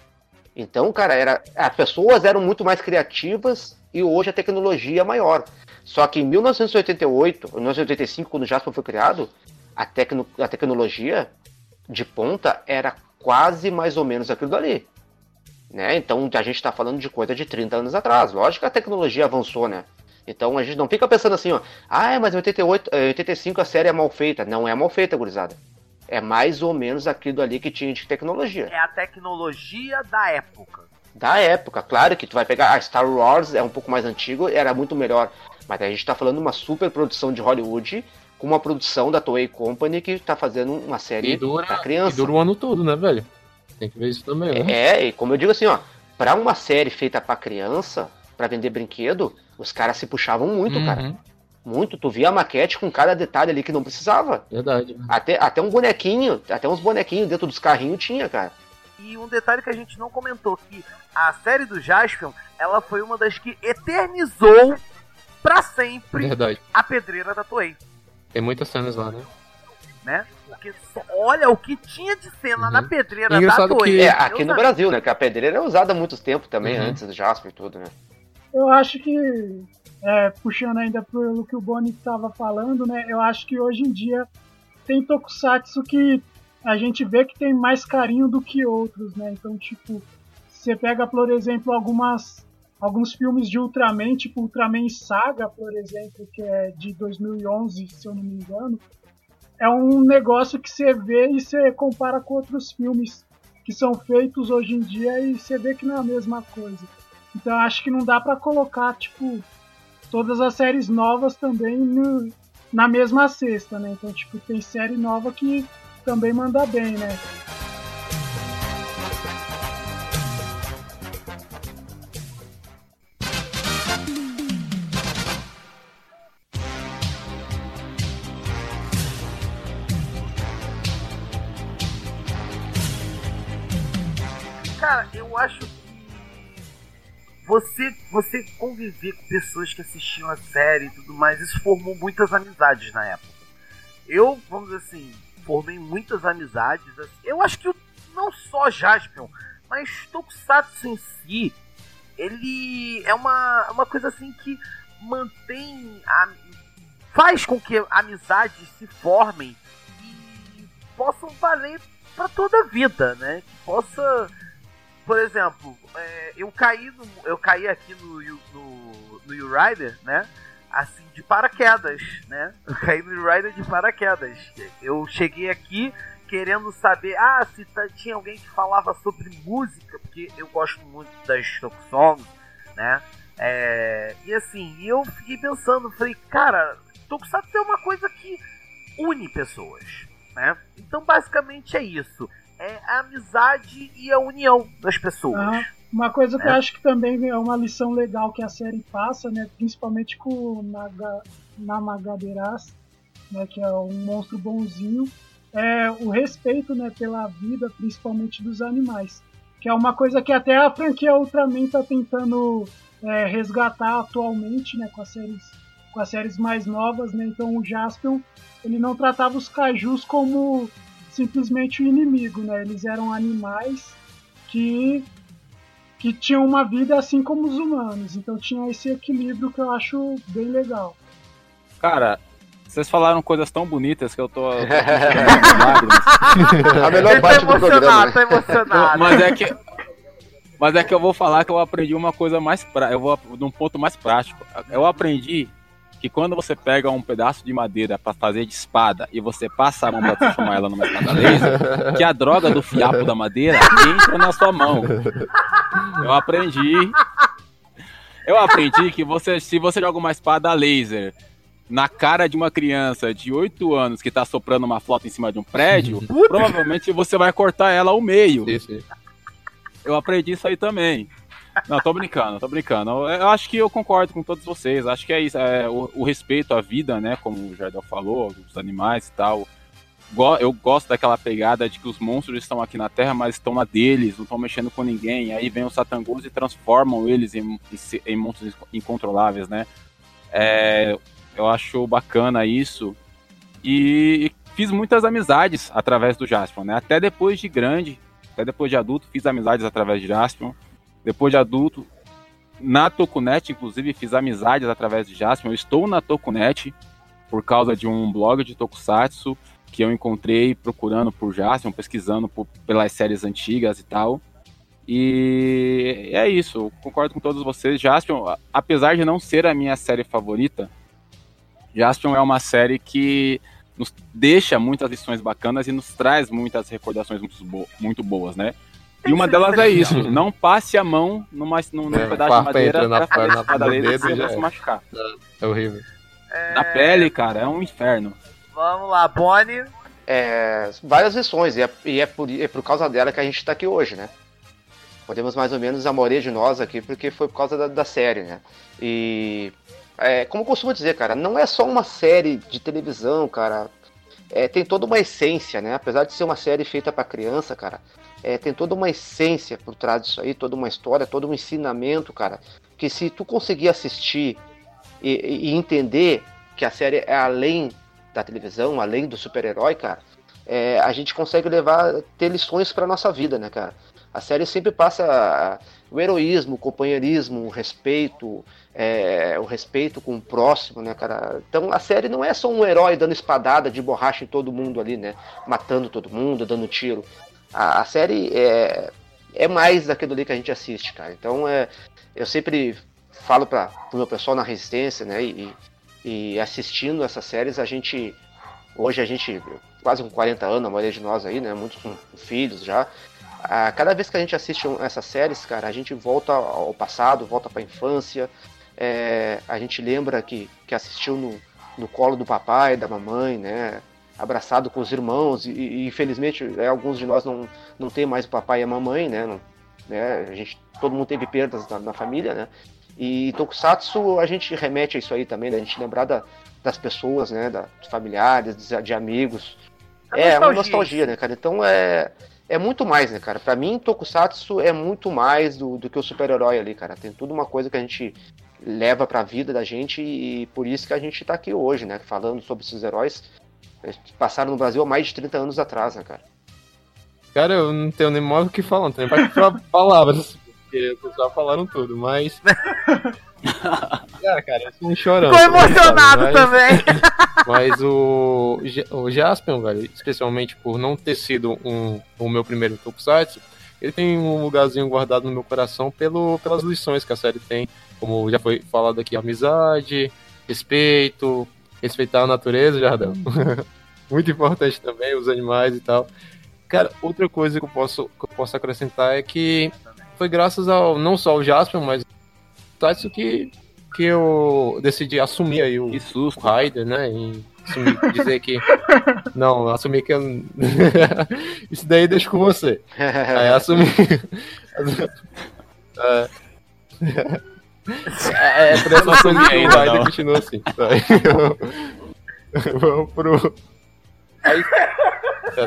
Então, cara, as pessoas eram muito mais criativas e hoje a tecnologia é maior. Só que em 1985, quando o Jaspion foi criado, a tecnologia de ponta era quase mais ou menos aquilo dali. né? Então a gente está falando de coisa de 30 anos atrás. Lógico que a tecnologia avançou, né? Então a gente não fica pensando assim, ó, ah, mas em 85 a série é mal feita. Não é mal feita, gurizada. É mais ou menos aquilo ali que tinha de tecnologia. É a tecnologia da época. Da época, claro que tu vai pegar a Star Wars, é um pouco mais antigo, era muito melhor. Mas a gente tá falando de uma super produção de Hollywood, com uma produção da Toei Company que tá fazendo uma série pra criança. E dura o ano todo, né, velho? Tem que ver isso também, né? É, e como eu digo assim, ó, pra uma série feita pra criança, pra vender brinquedo, os caras se puxavam muito, cara. Muito, tu via a maquete com cada detalhe ali que não precisava. Verdade. Até um bonequinho, até uns bonequinhos dentro dos carrinhos tinha, cara. E um detalhe que a gente não comentou, que a série do Jaspion, ela foi uma das que eternizou pra sempre a pedreira da Toei. Tem muitas cenas lá, né? Porque olha o que tinha de cena na pedreira da Toei. Que... aqui no Brasil, né? Que a pedreira é usada há muito tempo também, antes do Jaspion e tudo, né? Eu acho que, puxando ainda pelo que o Boni estava falando, né? Eu acho que hoje em dia tem tokusatsu que a gente vê que tem mais carinho do que outros, né? Então, tipo, você pega, por exemplo, alguns filmes de Ultraman, tipo Ultraman Saga, por exemplo, que é de 2011, se eu não me engano, é um negócio que você vê e você compara com outros filmes que são feitos hoje em dia e você vê que não é a mesma coisa. Então, acho que não dá pra colocar, tipo, todas as séries novas também na mesma cesta, né? Então, tipo, tem série nova que também manda bem, né? Cara, eu acho que você conviver com pessoas que assistiam a série e tudo mais, isso formou muitas amizades na época. Eu, vamos dizer assim, formei muitas amizades. Eu acho que não só Jaspion, mas Tokusatsu em si, ele é uma coisa assim que mantém, faz com que amizades se formem e possam valer para toda a vida, né? Que possa, por exemplo, eu caí aqui no U-Rider, né? Assim, de paraquedas, né? Eu caí no Rider de paraquedas. Eu cheguei aqui querendo saber se tinha alguém que falava sobre música, porque eu gosto muito das tokusongs, né? E assim, eu fiquei pensando, falei, cara, tokusatsu é uma coisa que une pessoas, né? Então, basicamente é isso. É a amizade e a união das pessoas. Uma coisa que eu acho que também é uma lição legal que a série passa, né? Principalmente com o Namagaderas, né? Que é um monstro bonzinho, é o respeito, né, pela vida, principalmente dos animais. Que é uma coisa que até a franquia Ultraman está tentando resgatar atualmente, né? Com as séries mais novas, né? Então o Jaspion, ele não tratava os kaijus como simplesmente o inimigo, né? Eles eram animais que tinham uma vida assim como os humanos. Então tinha esse equilíbrio que eu acho bem legal. Cara, vocês falaram coisas tão bonitas que eu tô... A melhor parte do programa, né? Tô emocionado. Mas é que eu vou falar que eu aprendi uma coisa mais... Eu vou num ponto mais prático. Eu aprendi que quando você pega um pedaço de madeira pra fazer de espada e você passa a mão pra transformar ela numa espada laser, que a droga do fiapo da madeira entra na sua mão. Eu aprendi que se você joga uma espada laser na cara de uma criança de 8 anos que tá soprando uma flauta em cima de um prédio, provavelmente você vai cortar ela ao meio. Sim. Eu aprendi isso aí também. Não, tô brincando. Eu acho que eu concordo com todos vocês. Acho que é isso, o respeito à vida, né, como o Jardel falou, os animais e tal. Eu gosto daquela pegada de que os monstros estão aqui na Terra, mas estão na deles, não estão mexendo com ninguém. Aí vem os satangos e transformam eles em monstros incontroláveis, né? Eu acho bacana isso. E fiz muitas amizades através do Jaspion, né? Até depois de grande, até depois de adulto, fiz amizades através de Jaspion. Depois de adulto, na Tokunet, inclusive, fiz amizades através de Jaspion. Eu estou na Tokunet por causa de um blog de Tokusatsu que eu encontrei procurando por Jaspion, pesquisando pelas séries antigas e tal. E é isso, eu concordo com todos vocês. Jaspion, apesar de não ser a minha série favorita, Jaspion é uma série que nos deixa muitas lições bacanas e nos traz muitas recordações muito boas, né? E uma delas é isso, não passe a mão num pedaço de madeira pra fazer a espada dele sem se machucar. É horrível. Na pele, cara, é um inferno. Vamos lá, Bonnie. Várias lições, e é por causa dela que a gente tá aqui hoje, né? Podemos mais ou menos amorear de nós aqui, porque foi por causa da série, né? E... como eu costumo dizer, cara, não é só uma série de televisão, cara. Tem toda uma essência, né? Apesar de ser uma série feita pra criança, cara, tem toda uma essência por trás disso aí, toda uma história, todo um ensinamento, cara, que se tu conseguir assistir e entender que a série é além da televisão, além do super-herói, cara, a gente consegue ter lições pra nossa vida, né, cara? A série sempre passa o heroísmo, o companheirismo, o respeito com o próximo, né, cara? Então a série não é só um herói dando espadada de borracha em todo mundo ali, né? Matando todo mundo, dando tiro. A série é mais daquilo ali que a gente assiste, cara. Então eu sempre falo para o meu pessoal na Resistência, né? E assistindo essas séries, hoje a gente, quase com 40 anos, a maioria de nós aí, né? Muitos com filhos já. Cada vez que a gente assiste essas séries, cara, a gente volta ao passado, volta pra infância, a gente lembra que assistiu no colo do papai, da mamãe, né, abraçado com os irmãos, e infelizmente alguns de nós não tem mais o papai e a mamãe, né, todo mundo teve perdas na família, né, e Tokusatsu a gente remete a isso aí também, né, a gente lembrar das pessoas, né, dos familiares, de amigos, é uma nostalgia, né, cara, então é muito mais, né, cara? Pra mim, Tokusatsu é muito mais do que o super-herói ali, cara. Tem tudo uma coisa que a gente leva pra vida da gente e por isso que a gente tá aqui hoje, né? Falando sobre esses heróis que passaram no Brasil há mais de 30 anos atrás, né, cara? Cara, eu não tenho nem mais o que falar, não tenho mais palavras, porque vocês já falaram tudo, mas... Cara, eu tô chorando. Tô emocionado, sabe, também. Mas o Jaspion, velho, especialmente por não ter sido o meu primeiro Tokusatsu, ele tem um lugarzinho guardado no meu coração pelas lições que a série tem, como já foi falado aqui, amizade, respeito, respeitar a natureza, Jardão. Muito importante também, os animais e tal. Cara, outra coisa que eu posso acrescentar é que foi graças ao, não só ao Jaspion, mas isso que eu decidi assumir aí o Raider, né? E assumir, dizer que... Não, assumir que eu... Isso daí deixo com você. Aí assumir... Por essa assumir aí, o Raider continua assim. Vamos pro... Aí...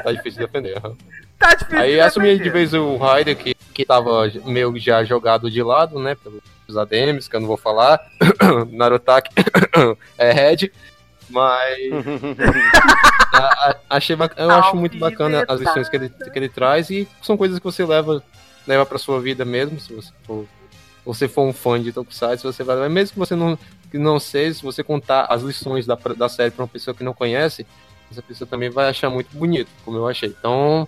Tá difícil de defender. Tá difícil. Aí assumi de vez o Raider que tava meio já jogado de lado, né, pelos ADMs, que eu não vou falar, Narutaki é Red, mas eu acho muito bacana as lições que ele traz e são coisas que você leva pra sua vida mesmo, se você for um fã de Tokusatsu, você vai levar, mesmo que você não seja, se você contar as lições da série pra uma pessoa que não conhece, essa pessoa também vai achar muito bonito, como eu achei, então...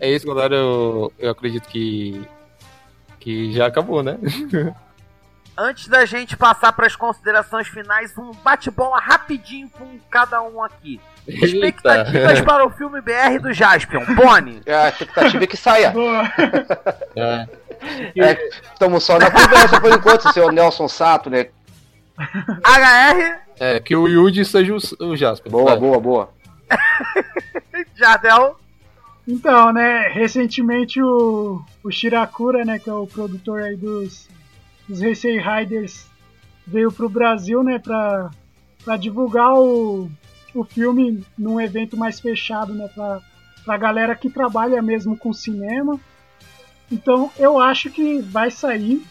É isso, galera. Eu acredito que já acabou, né? Antes da gente passar para as considerações finais, um bate-bola rapidinho com cada um aqui. Expectativas para o filme BR do Jaspion. Bonnie? A expectativa é que saia. Estamos só na conversa por enquanto, seu Nelson Sato, né? HR? Que o Yuji seja o Jaspion. Boa. Jardel? Então, né, recentemente o Shirakura, né, que é o produtor aí dos Heisei Riders, veio pro Brasil, né, pra divulgar o filme num evento mais fechado, né, pra galera que trabalha mesmo com cinema. Então, eu acho que vai sair,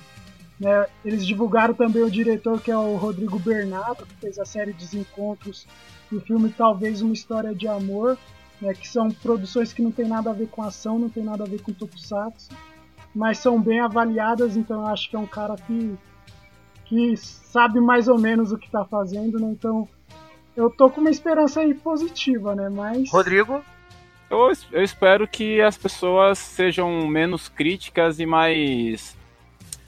né, eles divulgaram também o diretor, que é o Rodrigo Bernardo, que fez a série Desencontros, e o filme Talvez Uma História de Amor, né, que são produções que não tem nada a ver com ação, não tem nada a ver com Tokusatsu, mas são bem avaliadas, então eu acho que é um cara que sabe mais ou menos o que tá fazendo, né, então eu tô com uma esperança aí positiva, né, mas... Rodrigo? Eu espero que as pessoas sejam menos críticas e mais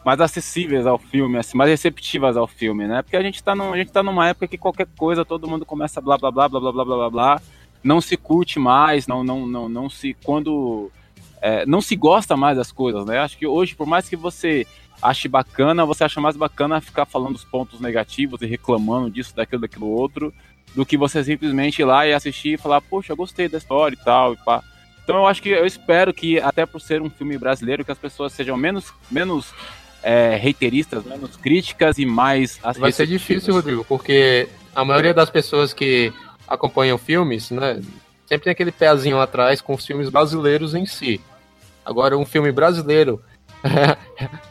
acessíveis ao filme, assim, mais receptivas ao filme, né? Porque a gente tá numa época que qualquer coisa, todo mundo começa blá, blá, blá, blá, blá, blá, blá, blá, não se curte mais, não se gosta mais das coisas, né? Acho que hoje, por mais que você ache bacana, você acha mais bacana ficar falando os pontos negativos e reclamando disso, daquilo, outro, do que você simplesmente ir lá e assistir e falar, poxa, gostei da história e tal, e pá. Então eu espero que, até por ser um filme brasileiro, que as pessoas sejam menos hateristas, menos críticas e mais... Vai ser difícil, Rodrigo, porque a maioria das pessoas que acompanham filmes, né, sempre tem aquele pezinho atrás com os filmes brasileiros em si. Agora, um filme brasileiro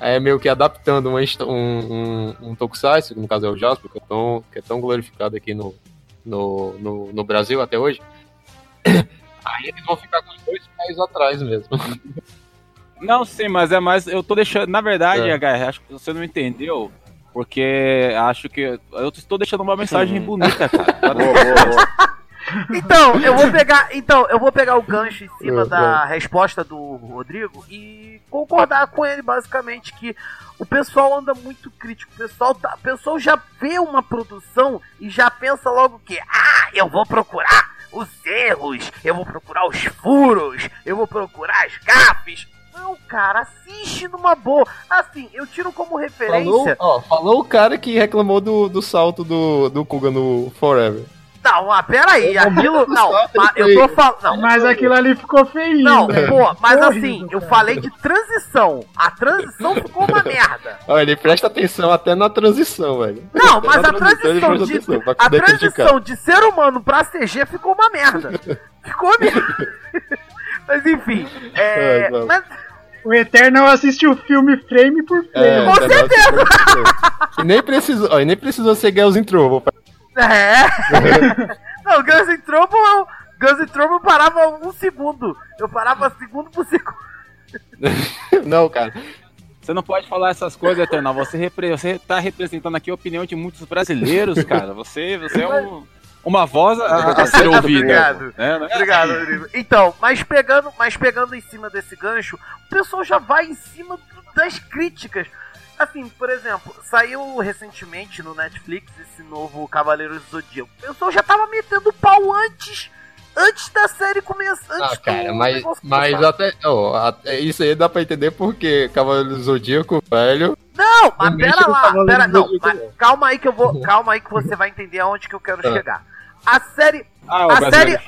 é meio que adaptando um tokusatsu, no caso é o Jasper, que é tão glorificado aqui no Brasil até hoje. Aí eles vão ficar com os dois pés atrás mesmo. Não, sim, mas é mais... Eu tô deixando... Na verdade, HR, acho que você não entendeu, porque acho que... Eu estou deixando uma mensagem bonita, cara. Boa. Então, eu vou pegar o gancho em cima da resposta do Rodrigo e concordar com ele, basicamente, que o pessoal anda muito crítico. O pessoal já vê uma produção e já pensa logo que... Ah, eu vou procurar os erros, eu vou procurar os furos, eu vou procurar as gafes. Não, cara, assiste numa boa. Assim, eu tiro como referência... Falou o cara que reclamou do salto do Kuga no Forever. Não, peraí, aquilo... Não, eu tô falando... Mas aquilo ali ficou feio. Não, pô, mas assim, eu falei de transição. A transição ficou uma merda. Olha, ele presta atenção até na transição, velho. Não, até mas a transição de ser humano pra CG ficou uma merda. Mas enfim, o Eternal assiste o filme frame por frame. Com certeza! E nem precisou ser Girls in Trouble, Não, Guns N' Trouble parava um segundo. Eu parava segundo por segundo. Não, cara. Você não pode falar essas coisas, Eternal. Você tá representando aqui a opinião de muitos brasileiros, cara. Você é uma voz a ser ouvida. Obrigado. Obrigado, Rodrigo. Então, mas pegando em cima desse gancho, o pessoal já vai em cima das críticas. Assim, por exemplo, saiu recentemente no Netflix esse novo Cavaleiros do Zodíaco. O pessoal já tava metendo pau antes da série começar. Mas até isso aí dá pra entender porque Cavaleiros do Zodíaco, velho... Não, mas pera lá. Não, mas calma aí que você vai entender aonde que eu quero chegar. A série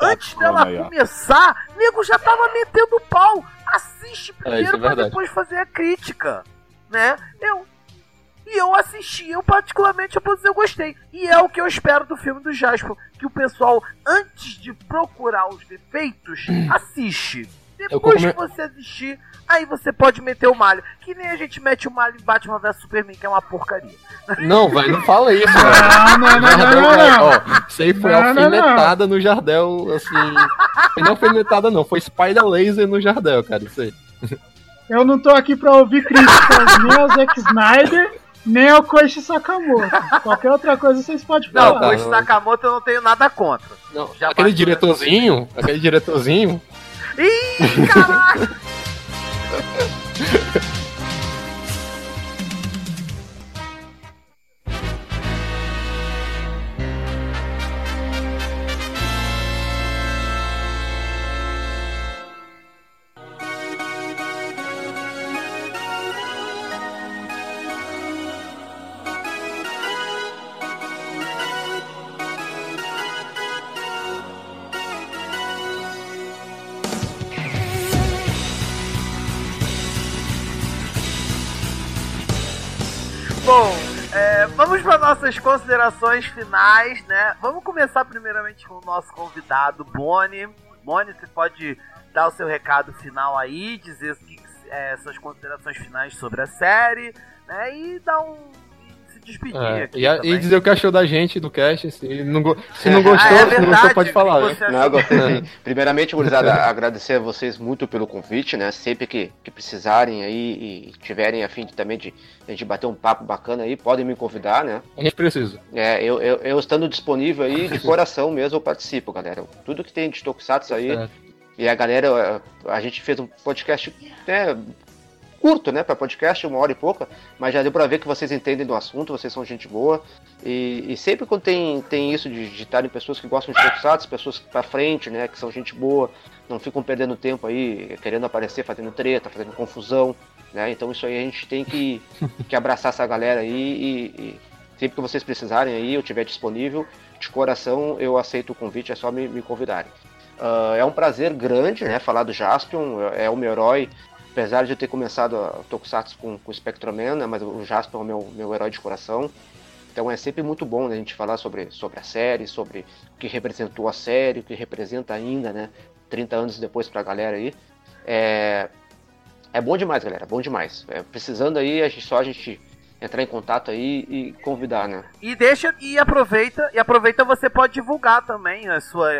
antes dela começar, o nego já tava metendo pau. Assiste primeiro pra depois fazer a crítica. Né? Eu assisti, particularmente, eu posso dizer, eu gostei. E é o que eu espero do filme do Jasper, que o pessoal, antes de procurar os defeitos, assiste. Depois que você assistir, aí você pode meter o malho. Que nem a gente mete o malho em Batman vs Superman, que é uma porcaria. Não, velho, não fala isso, velho. Não. Isso aí foi alfinetada no Jardel, assim... Não alfinetada, não. Foi Spider Laser no Jardel, cara, isso aí. Eu não tô aqui pra ouvir críticas nem ao Zack Snyder, nem ao Koichi Sakamoto. Qualquer outra coisa vocês podem falar. Não, o Koichi Sakamoto eu não tenho nada contra. Não, aquele diretorzinho... Ih, caraca! Nossas considerações finais, né? Vamos começar primeiramente com o nosso convidado, Boni. Boni, você pode dar o seu recado final aí, dizer suas considerações finais sobre a série, né? E dar se despedir aqui e dizer o que achou da gente do cast. Se não gostou, pode falar. Primeiramente, gurizada, agradecer a vocês muito pelo convite, né? Sempre que precisarem aí e tiverem a fim de a gente bater um papo bacana aí, podem me convidar, né? A gente precisa. Eu estando disponível aí, de coração mesmo, eu participo, galera. Tudo que tem de tokusatsu aí, E a galera, a gente fez um podcast, né, curto, né, para podcast, 1 hora e pouca, mas já deu para ver que vocês entendem do assunto, vocês são gente boa, e sempre quando tem isso de digitarem pessoas que gostam de Tokusatsu, pessoas para frente, né, que são gente boa, não ficam perdendo tempo aí, querendo aparecer, fazendo treta, fazendo confusão, né, então isso aí a gente tem que abraçar essa galera aí, e sempre que vocês precisarem aí, eu estiver disponível, de coração eu aceito o convite, é só me convidarem. É um prazer grande, né, falar do Jaspion, é o meu herói, apesar de eu ter começado a Tokusatsu com o Spectroman, né, mas o Jaspion é o meu herói de coração, então é sempre muito bom, né, a gente falar sobre a série, sobre o que representou a série, o que representa ainda, né, 30 anos depois pra galera aí, é bom demais, galera, bom demais, precisando aí, a gente entrar em contato aí e convidar, né? E aproveita, você pode divulgar também a sua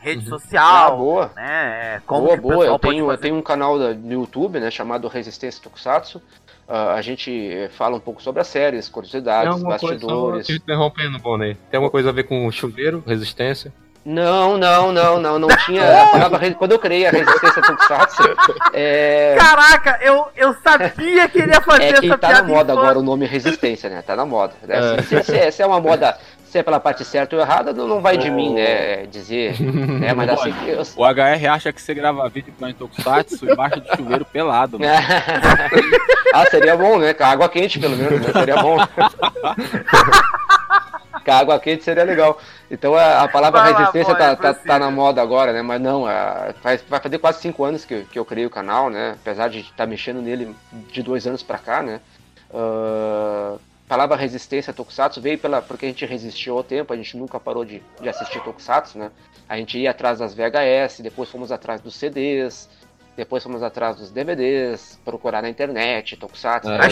rede social. Ah, boa. Né? Como boa. Eu tenho um canal no YouTube, né, chamado Resistência Tokusatsu. A gente fala um pouco sobre as séries, curiosidades, bastidores. Te interrompendo, Bonner. Tem alguma coisa a ver com chuveiro, resistência? Não tinha a palavra. Quando eu criei a Resistência Tokusatsu... Caraca, eu sabia que ele ia fazer essa piada. Tá na moda agora o nome Resistência, né? Tá na moda. Né? Se é uma moda, se é pela parte certa ou errada, não vai de mim, né? Dizer. Né? Mas assim, o HR acha que você grava vídeo pra Tokusatsu embaixo do chuveiro pelado. Né? Ah, seria bom, né? Com água quente, pelo menos, né? Seria bom. Com a água quente seria legal. Então a palavra resistência tá na moda agora, né? Mas não, vai fazer quase 5 anos que eu criei o canal, né? Apesar de estar mexendo nele de 2 anos pra cá, né? A palavra resistência Tokusatsu veio porque a gente resistiu ao tempo, a gente nunca parou de assistir Tokusatsu, né? A gente ia atrás das VHS, depois fomos atrás dos CDs, depois fomos atrás dos DVDs, procurar na internet, Tokusatsu... A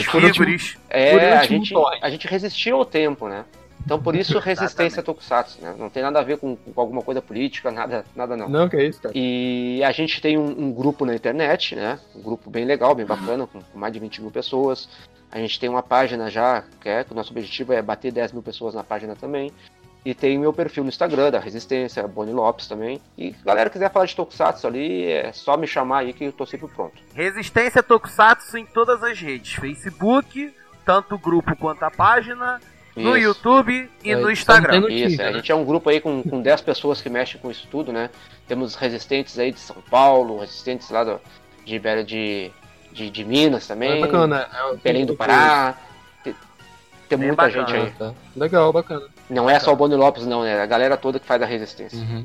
gente resistiu ao tempo, né? Então, por isso, resistência a Tokusatsu, né? Não tem nada a ver com alguma coisa política, nada não. Não, que é isso, cara. E a gente tem um grupo na internet, né? Um grupo bem legal, bem bacana, com mais de 20 mil pessoas. A gente tem uma página já, que o nosso objetivo é bater 10 mil pessoas na página também. E tem o meu perfil no Instagram, da Resistência, Boni Lopes também. E galera que quiser falar de Tokusatsu ali, é só me chamar aí que eu tô sempre pronto. Resistência Tokusatsu em todas as redes. Facebook, tanto o grupo quanto a página... No isso. YouTube e no Instagram. Isso, a gente é um grupo aí com 10 pessoas que mexem com isso tudo, né? Temos resistentes aí de São Paulo, resistentes lá de Minas também. É bacana. Belém do Pará. Tem muita bacana. Gente aí. Tá. Legal, bacana. Não é só o Boni Lopes, não, né? A galera toda que faz a resistência. Uhum.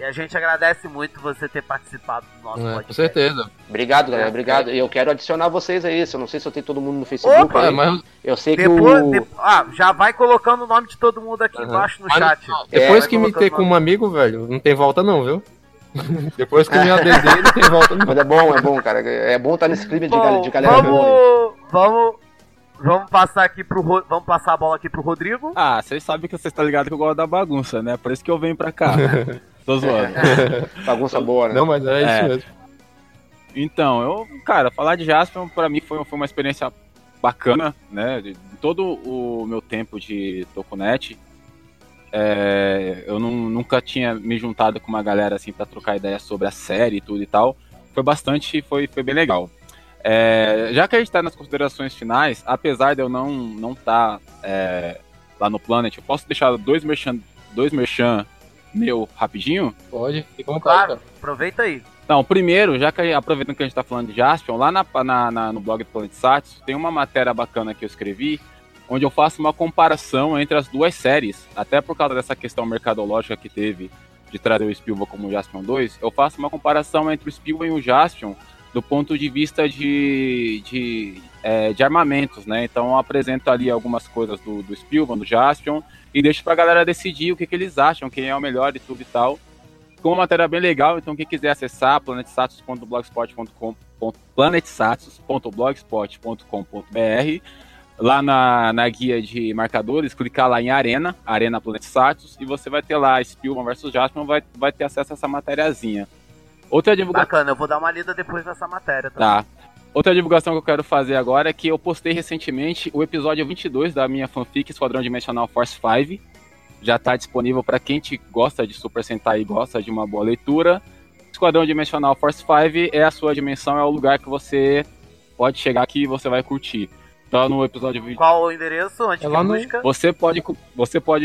E a gente agradece muito você ter participado do nosso podcast. Com certeza. Obrigado, galera. Obrigado. E eu quero adicionar vocês a isso. Eu não sei se eu tenho todo mundo no Facebook. Opa, aí. Mas... Eu sei depois, que o... já vai colocando o nome de todo mundo aqui embaixo no chat. Depois que me ter com um amigo, velho, não tem volta não, viu? Depois que eu me adesei, não tem volta não. Mas é bom, cara. É bom estar nesse clima de galera. Vamos passar aqui vamos passar a bola aqui pro Rodrigo. Ah, vocês sabem que vocês estão ligados que eu gosto da bagunça, né? Por isso que eu venho pra cá. Tô zoando. Bagunça boa, né? Não, mas é isso mesmo. Então, cara, falar de Jaspion pra mim foi uma experiência bacana, né? De todo o meu tempo de Tokunet, eu nunca tinha me juntado com uma galera assim pra trocar ideia sobre a série e tudo e tal. Foi bem legal. Já que a gente tá nas considerações finais, apesar de eu não tá lá no Planet, eu posso deixar dois merchan meu rapidinho? Pode, fica à vontade. Claro, aproveita aí. Então, primeiro, aproveitando que a gente tá falando de Jaspion, lá no blog do Planet Satsu, tem uma matéria bacana que eu escrevi, onde eu faço uma comparação entre as duas séries, até por causa dessa questão mercadológica que teve de trazer o Spilva como o Jaspion 2, eu faço uma comparação entre o Spilva e o Jaspion do ponto de vista de armamentos, né? Então eu apresento ali algumas coisas do Spilva, do Jaspion, e deixo pra galera decidir o que eles acham, quem é o melhor e tudo e tal. Ficou uma matéria bem legal, então quem quiser acessar planetsatsus.blogspot.com.br, lá na guia de marcadores, clicar lá em Arena Planet Satsus, e você vai ter lá Spilman vs Jaspion, vai ter acesso a essa matériazinha. Outra divulgação... Bacana, eu vou dar uma lida depois dessa matéria. Tá. Outra divulgação que eu quero fazer agora é que eu postei recentemente o episódio 22 da minha fanfic Esquadrão Dimensional Force 5. Já tá disponível para quem gosta de Super Sentai e gosta de uma boa leitura. Esquadrão Dimensional Force 5 é a sua dimensão, é o lugar que você pode chegar aqui e você vai curtir. Então no episódio 20... Qual o endereço? Antes é de música. Você pode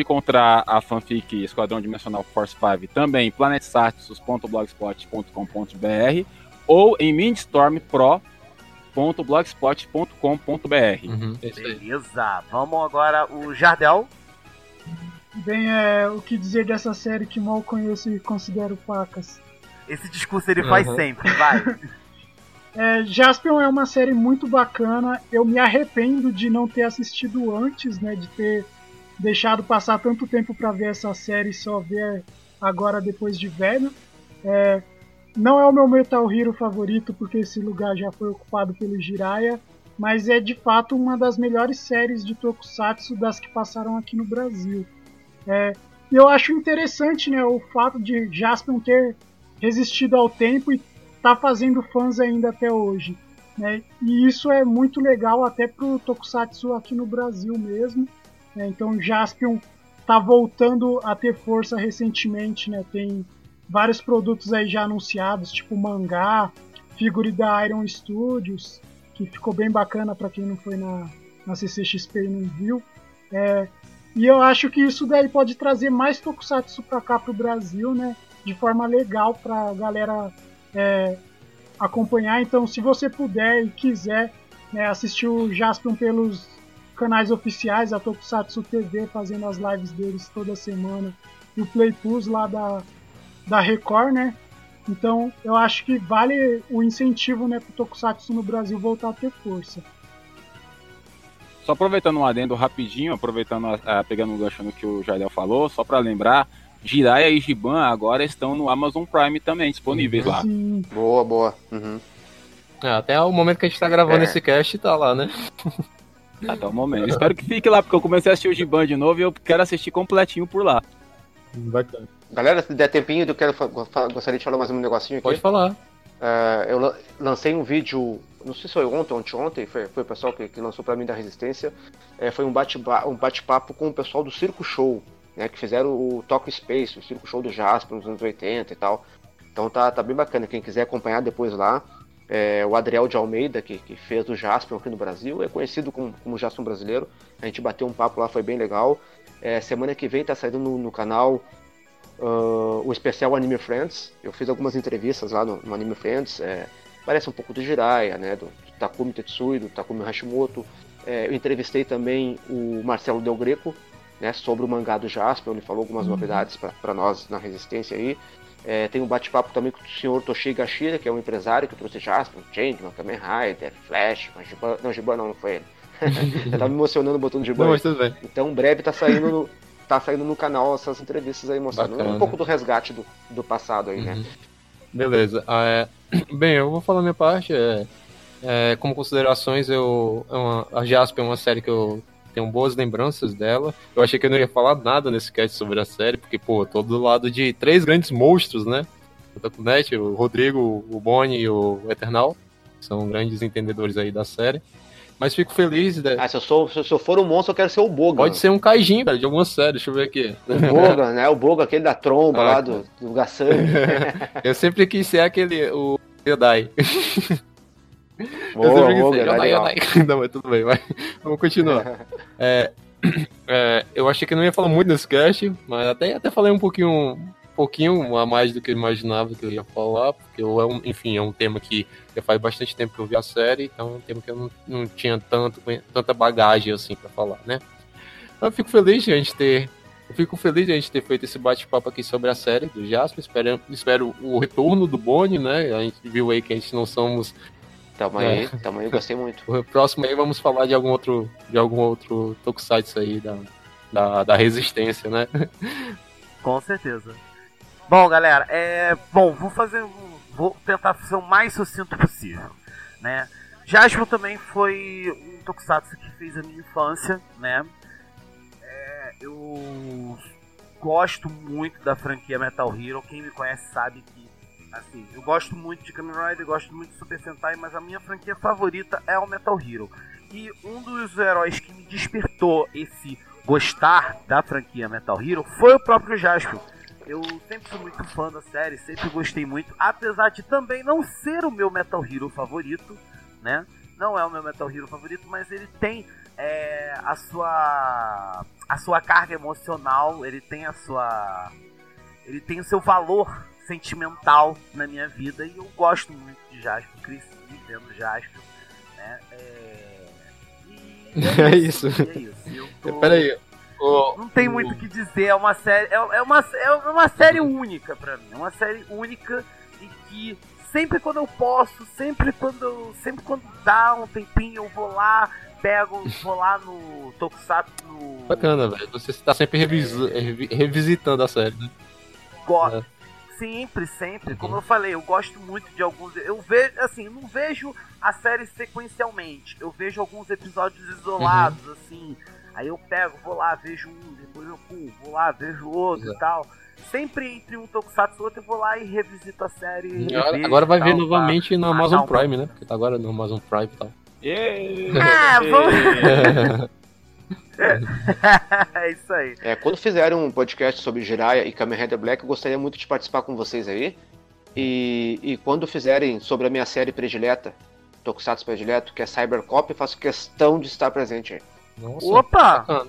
encontrar a fanfic Esquadrão Dimensional Force 5 também em planetsartissus.blogspot.com.br ou em mindstormpro.blogspot.com.br. Beleza, vamos agora o Jardel. Bem, o que dizer dessa série que mal conheço e considero pacas? Esse discurso ele faz sempre, vai. Jaspion é uma série muito bacana, eu me arrependo de não ter assistido antes, né, de ter deixado passar tanto tempo pra ver essa série e só ver agora depois de velho. Não é o meu Metal Hero favorito, porque esse lugar já foi ocupado pelo Jiraiya, mas é de fato uma das melhores séries de tokusatsu das que passaram aqui no Brasil. Eu acho interessante, né, o fato de Jaspion ter resistido ao tempo e tá fazendo fãs ainda até hoje, né? E isso é muito legal até pro tokusatsu aqui no Brasil mesmo, né? Então Jaspion tá voltando a ter força recentemente, né? Tem vários produtos aí já anunciados, tipo mangá, figure da Iron Studios, que ficou bem bacana para quem não foi na CCXP e não viu. E eu acho que isso daí pode trazer mais tokusatsu para cá pro Brasil, né? De forma legal pra galera acompanhar. Então, se você puder e quiser, né, assistir o Jaspion pelos canais oficiais, a Tokusatsu TV fazendo as lives deles toda semana, e o Play Plus lá da Record, né? Então eu acho que vale o incentivo, né, pro Tokusatsu no Brasil voltar a ter força. Só aproveitando um adendo rapidinho, pegando um gancho no que o Jardel falou, só para lembrar, Jiraiya e Giban agora estão no Amazon Prime também, disponíveis lá. Sim. Boa, boa. Uhum. Até o momento que a gente tá gravando esse cast, tá lá, né? Até o momento. Espero que fique lá, porque eu comecei a assistir o Giban de novo e eu quero assistir completinho por lá. Bacana. Galera, se der tempinho, eu gostaria de falar mais um negocinho aqui. Pode falar. Eu lancei um vídeo, não sei se foi ontem, foi o pessoal que lançou pra mim da Resistência. Foi um bate-papo com o pessoal do Circo Show, né, que fizeram o Talk Space, o Circo Show do Jaspion nos anos 80 e tal. Então tá bem bacana, quem quiser acompanhar depois lá. O Adriel de Almeida, que fez o Jaspion aqui no Brasil, é conhecido como Jaspion brasileiro. A gente bateu um papo lá, foi bem legal. Semana que vem tá saindo no canal o especial Anime Friends. Eu fiz algumas entrevistas lá no Anime Friends. Parece um pouco do Jiraiya, né, do Takumi Tetsui, do Takumi Hashimoto. Eu entrevistei também o Marcelo Del Greco, né, sobre o mangá do Jaspion. Ele falou algumas novidades para nós na Resistência aí. Tem um bate-papo também com o senhor Toshio Gashira, que é um empresário que trouxe Jaspion, Changeman, Kamen Rider, Flash, mas Giban... Não, Giban não foi ele. Eu tava me emocionando botando Giban. Não, mas tudo bem. Então, em breve tá saindo no canal essas entrevistas aí, mostrando um pouco do resgate do passado aí, né? Beleza. Bem, eu vou falar a minha parte. Como considerações, a Jaspion é uma série que eu tenho boas lembranças dela. Eu achei que eu não ia falar nada nesse cast sobre a série, porque, pô, tô do lado de três grandes monstros, né? O Takunet, o Rodrigo, o Boni e o Eternal. São grandes entendedores aí da série. Mas fico feliz... Se eu for um monstro, eu quero ser o Boga. Pode ser um Kaijin, velho, de alguma série, deixa eu ver aqui. O Boga, né? O Boga, aquele da tromba lá, do Gassan. Eu sempre quis ser aquele... o Jedi. Não, mas tudo bem, vai. Vamos continuar. Eu achei que não ia falar muito nesse cast, mas até falei um pouquinho a mais do que eu imaginava que eu ia falar, porque enfim, é um tema que já faz bastante tempo que eu vi a série, então é um tema que eu não tinha tanta bagagem assim pra falar, né? Então eu fico feliz de a gente ter feito esse bate-papo aqui sobre a série do Jaspion. Espero o retorno do Boni, né? A gente viu aí que a gente não somos... Tamo aí, gostei muito. O próximo aí vamos falar de algum outro tokusatsu aí da Resistência, né? Com certeza. Bom, galera, vou tentar ser o mais sucinto possível, né? Jaspion também foi um tokusatsu que fez a minha infância, né? Eu gosto muito da franquia Metal Hero, quem me conhece sabe que assim, eu gosto muito de Kamen Rider, gosto muito de Super Sentai, mas a minha franquia favorita é o Metal Hero. E um dos heróis que me despertou esse gostar da franquia Metal Hero foi o próprio Jaspion. Eu sempre fui muito fã da série, sempre gostei muito, apesar de também não ser o meu Metal Hero favorito, né? Não é o meu Metal Hero favorito, mas ele tem a sua carga emocional, ele tem o seu valor sentimental na minha vida, e eu gosto muito de Jasper, cresci vendo Jasper, né? É isso. Peraí. Não tem muito o que dizer, é uma série, é uma série única pra mim, é uma série única e que sempre quando eu posso, sempre quando dá um tempinho, eu vou lá, vou lá no Tokusatsu. Bacana, velho, você tá sempre revisitando a série, né? Gosto, sempre, como eu falei, eu gosto muito de alguns, eu vejo, assim, não vejo a série sequencialmente, eu vejo alguns episódios isolados, assim. Aí eu pego, vou lá, vejo um, depois eu pulo, vou lá, vejo outro e tal. Sempre entre um tokusatsu e outro eu vou lá e revisito a série. Agora vai ver novamente na Amazon Prime, né? Porque tá agora no Amazon Prime e tal. Vamos... é isso aí. Quando fizerem um podcast sobre Jiraiya e Kamen Rider Black, eu gostaria muito de participar com vocês aí. E quando fizerem sobre a minha série predileta, tokusatsu predileto, que é Cybercop, faço questão de estar presente aí. Nossa, opa!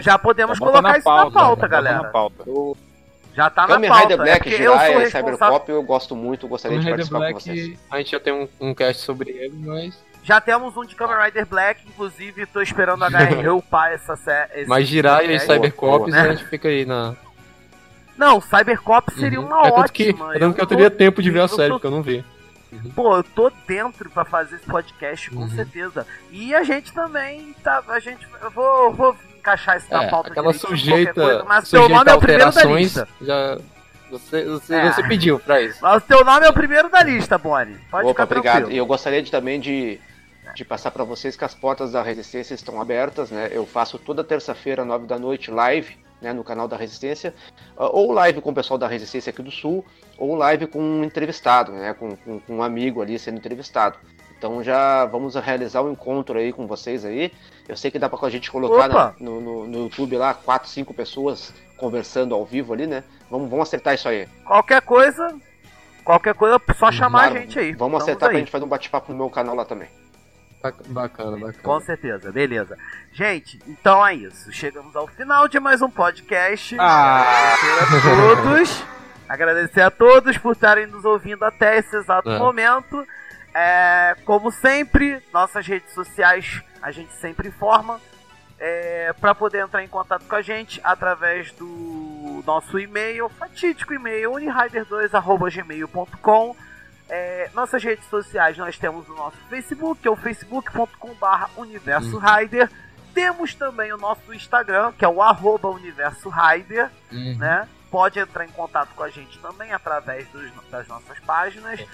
Já podemos colocar isso na pauta, galera. Já tá na pauta. Kamen Rider Black, Jiraiya, Cybercop, eu gosto muito, gostaria de participar com vocês. A gente já tem um cast sobre ele, mas... Já temos um de Kamen Rider Black, inclusive, tô esperando a HR upar essa série. Mas Jiraiya e Cybercop, né? A gente fica aí na... Não, Cybercop seria uma ótima. Tanto que eu teria tempo de ver a série, porque eu não vi. Pô, eu tô dentro pra fazer esse podcast, com certeza. E a gente também tá. Eu vou encaixar isso na pauta aquela direito, coisa, mas teu nome é o primeiro da lista. Você pediu pra isso. Mas o teu nome é o primeiro da lista, Bonnie. Pode ficar tranquilo. Obrigado. E eu gostaria de passar pra vocês que as portas da Resistência estão abertas, né? Eu faço toda terça-feira, 9 da noite, live, né, no canal da Resistência, ou live com o pessoal da Resistência aqui do Sul, ou live com um entrevistado, né, com um amigo ali sendo entrevistado. Então já vamos realizar um encontro aí com vocês aí. Eu sei que dá pra gente colocar no YouTube lá 4, 5 pessoas conversando ao vivo ali, né? Vamos acertar isso aí. Qualquer coisa, só chamar a gente aí. Vamos acertar aí pra gente fazer um bate-papo no meu canal lá também. Bacana. Com certeza, beleza. Gente, então é isso. Chegamos ao final de mais um podcast. Agradecer a todos por estarem nos ouvindo até esse exato momento. Como sempre, nossas redes sociais a gente sempre informa. Para poder entrar em contato com a gente através do nosso e-mail, fatídico e-mail, unirider2@gmail.com. Nossas redes sociais, nós temos o nosso Facebook, que é o facebook.com/universorider. Temos também o nosso Instagram, que é o @universorider, né? Pode entrar em contato com a gente também através das nossas páginas.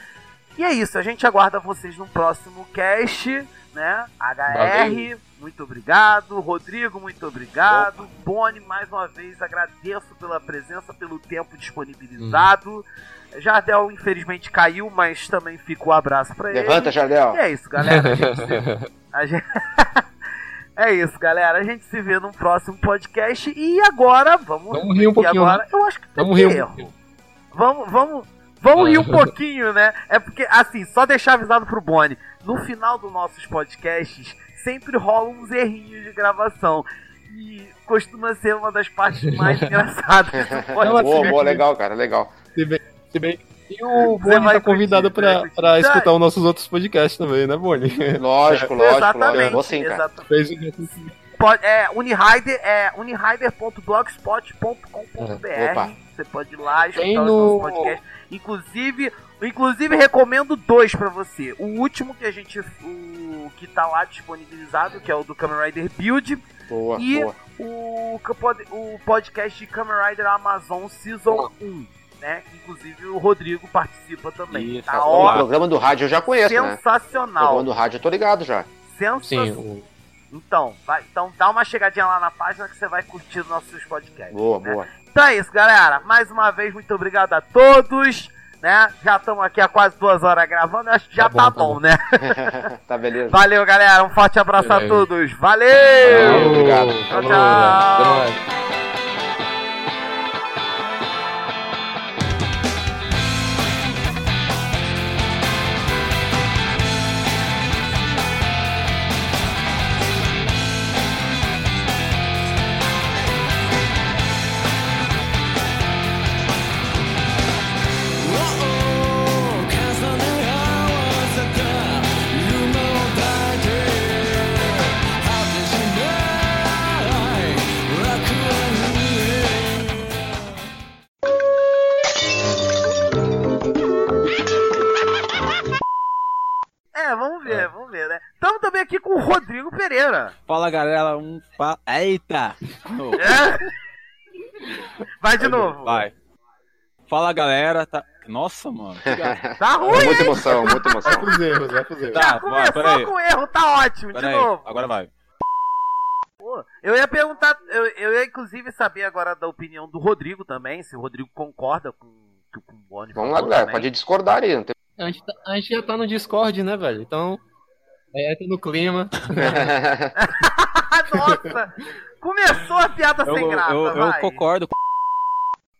E é isso, a gente aguarda vocês no próximo cast, né? HR, muito obrigado. Rodrigo, muito obrigado. Boni, mais uma vez, agradeço pela presença, pelo tempo disponibilizado. Jardel, infelizmente, caiu, mas também fica um abraço pra ele. Levanta, Jardel. E é isso, galera. É isso, galera. A gente se vê no próximo podcast. E agora, vamos rir um pouquinho. Agora, eu acho que vamos rir um pouquinho. Vamos rir um pouquinho, né? É porque, assim, só deixar avisado pro Boni. No final dos nossos podcasts, sempre rolam uns errinhos de gravação. E costuma ser uma das partes mais engraçadas do podcast. Boa, legal, cara, legal. Se bem. E o Boni tá convidado pra escutar os nossos outros podcasts também, né, Boni? Lógico. Exatamente. Vou sim, cara. Unirider é unirider.blogspot.com.br. Você pode ir lá e escutar os nossos podcasts. Inclusive, recomendo 2 pra você. O último que que tá lá disponibilizado, que é o do Kamen Rider Build. Boa. O podcast de Kamen Rider Amazon Season 1. Né? Inclusive o Rodrigo participa também. Isso, tá o programa do rádio eu já conheço. Sensacional. Né? O programa do rádio eu tô ligado já. Sensacional. Então dá uma chegadinha lá na página que você vai curtir os nossos podcasts. Boa. Então é isso, galera. Mais uma vez, muito obrigado a todos. Né? Já estamos aqui há quase 2 horas gravando. Acho que já tá bom, né? Tá beleza. Valeu, galera. Um forte abraço a todos. Valeu! Obrigado. Tchau. Até mais. aqui com o Rodrigo Pereira. Fala, galera. Eita! É? Vai de novo. Vai. Fala, galera. Tá... Nossa, mano. Tá ruim, muita emoção, muita emoção. Vai pros erros, vai pros erros. Tá, vai, peraí. Com erro, tá ótimo, pera de aí. Novo. Agora vai. Pô, eu ia perguntar, eu ia inclusive saber agora da opinião do Rodrigo também, se o Rodrigo concorda com o Boni. Vamos lá, galera, pode discordar aí. Não tem... a gente já tá no Discord, né, velho? Então, tá no clima. Nossa, começou a piada sem graça, eu concordo.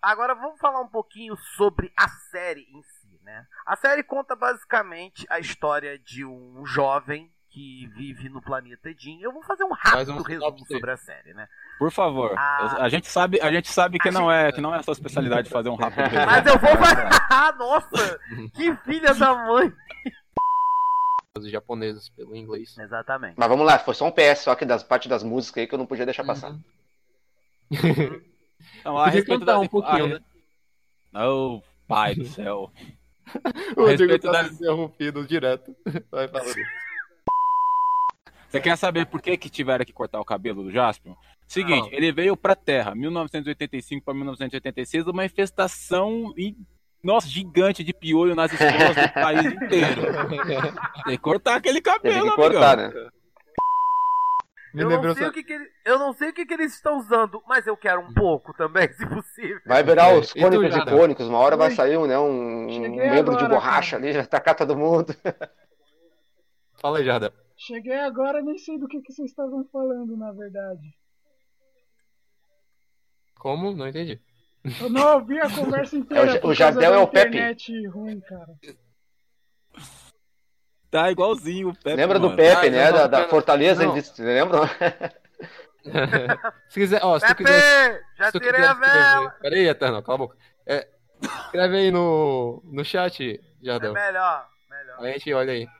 Agora vamos falar um pouquinho sobre a série em si, né? A série conta basicamente a história de um jovem que vive no planeta Edim. Eu vou fazer um rápido resumo sobre a série, né? Por favor. A gente sabe que não é a sua especialidade fazer um rápido resumo. Mas eu vou fazer... Ah, nossa! Que filha da mãe! Os japoneses pelo inglês. Exatamente. Mas vamos lá, foi só um PS, só que das partes das músicas aí que eu não podia deixar passar. Então, a respeito da... um pouquinho, né? Não, pai do céu. O Rodrigo tá se interrompido direto. Vai falar disso. Você quer saber por que que tiveram que cortar o cabelo do Jaspion? Seguinte, ele veio pra Terra, 1985 pra 1986, uma infestação gigante de piolho nas escolas do país inteiro. Tem que cortar aquele cabelo, amigão. Eu não sei o que eles estão usando, mas eu quero um pouco também, se possível. Vai virar os cônicos icônicos, uma hora vai sair um membro de borracha ali, já tacar todo mundo. Fala aí, Jardim. Cheguei agora, nem sei do que vocês estavam falando, na verdade. Como? Não entendi. Eu não ouvi a conversa inteira. O Jardel é o internet Pepe. Ruim, cara. Tá igualzinho o Pepe. Lembra mano. Do Pepe, né? Da Fortaleza, não. Ele disse, lembra? Se quiser, ó, se Pepe, quiser, já se tirei quiser, a vela. Pera aí, Eterno, cala a boca. Escreve aí no chat, Jardel. É melhor. A gente olha aí.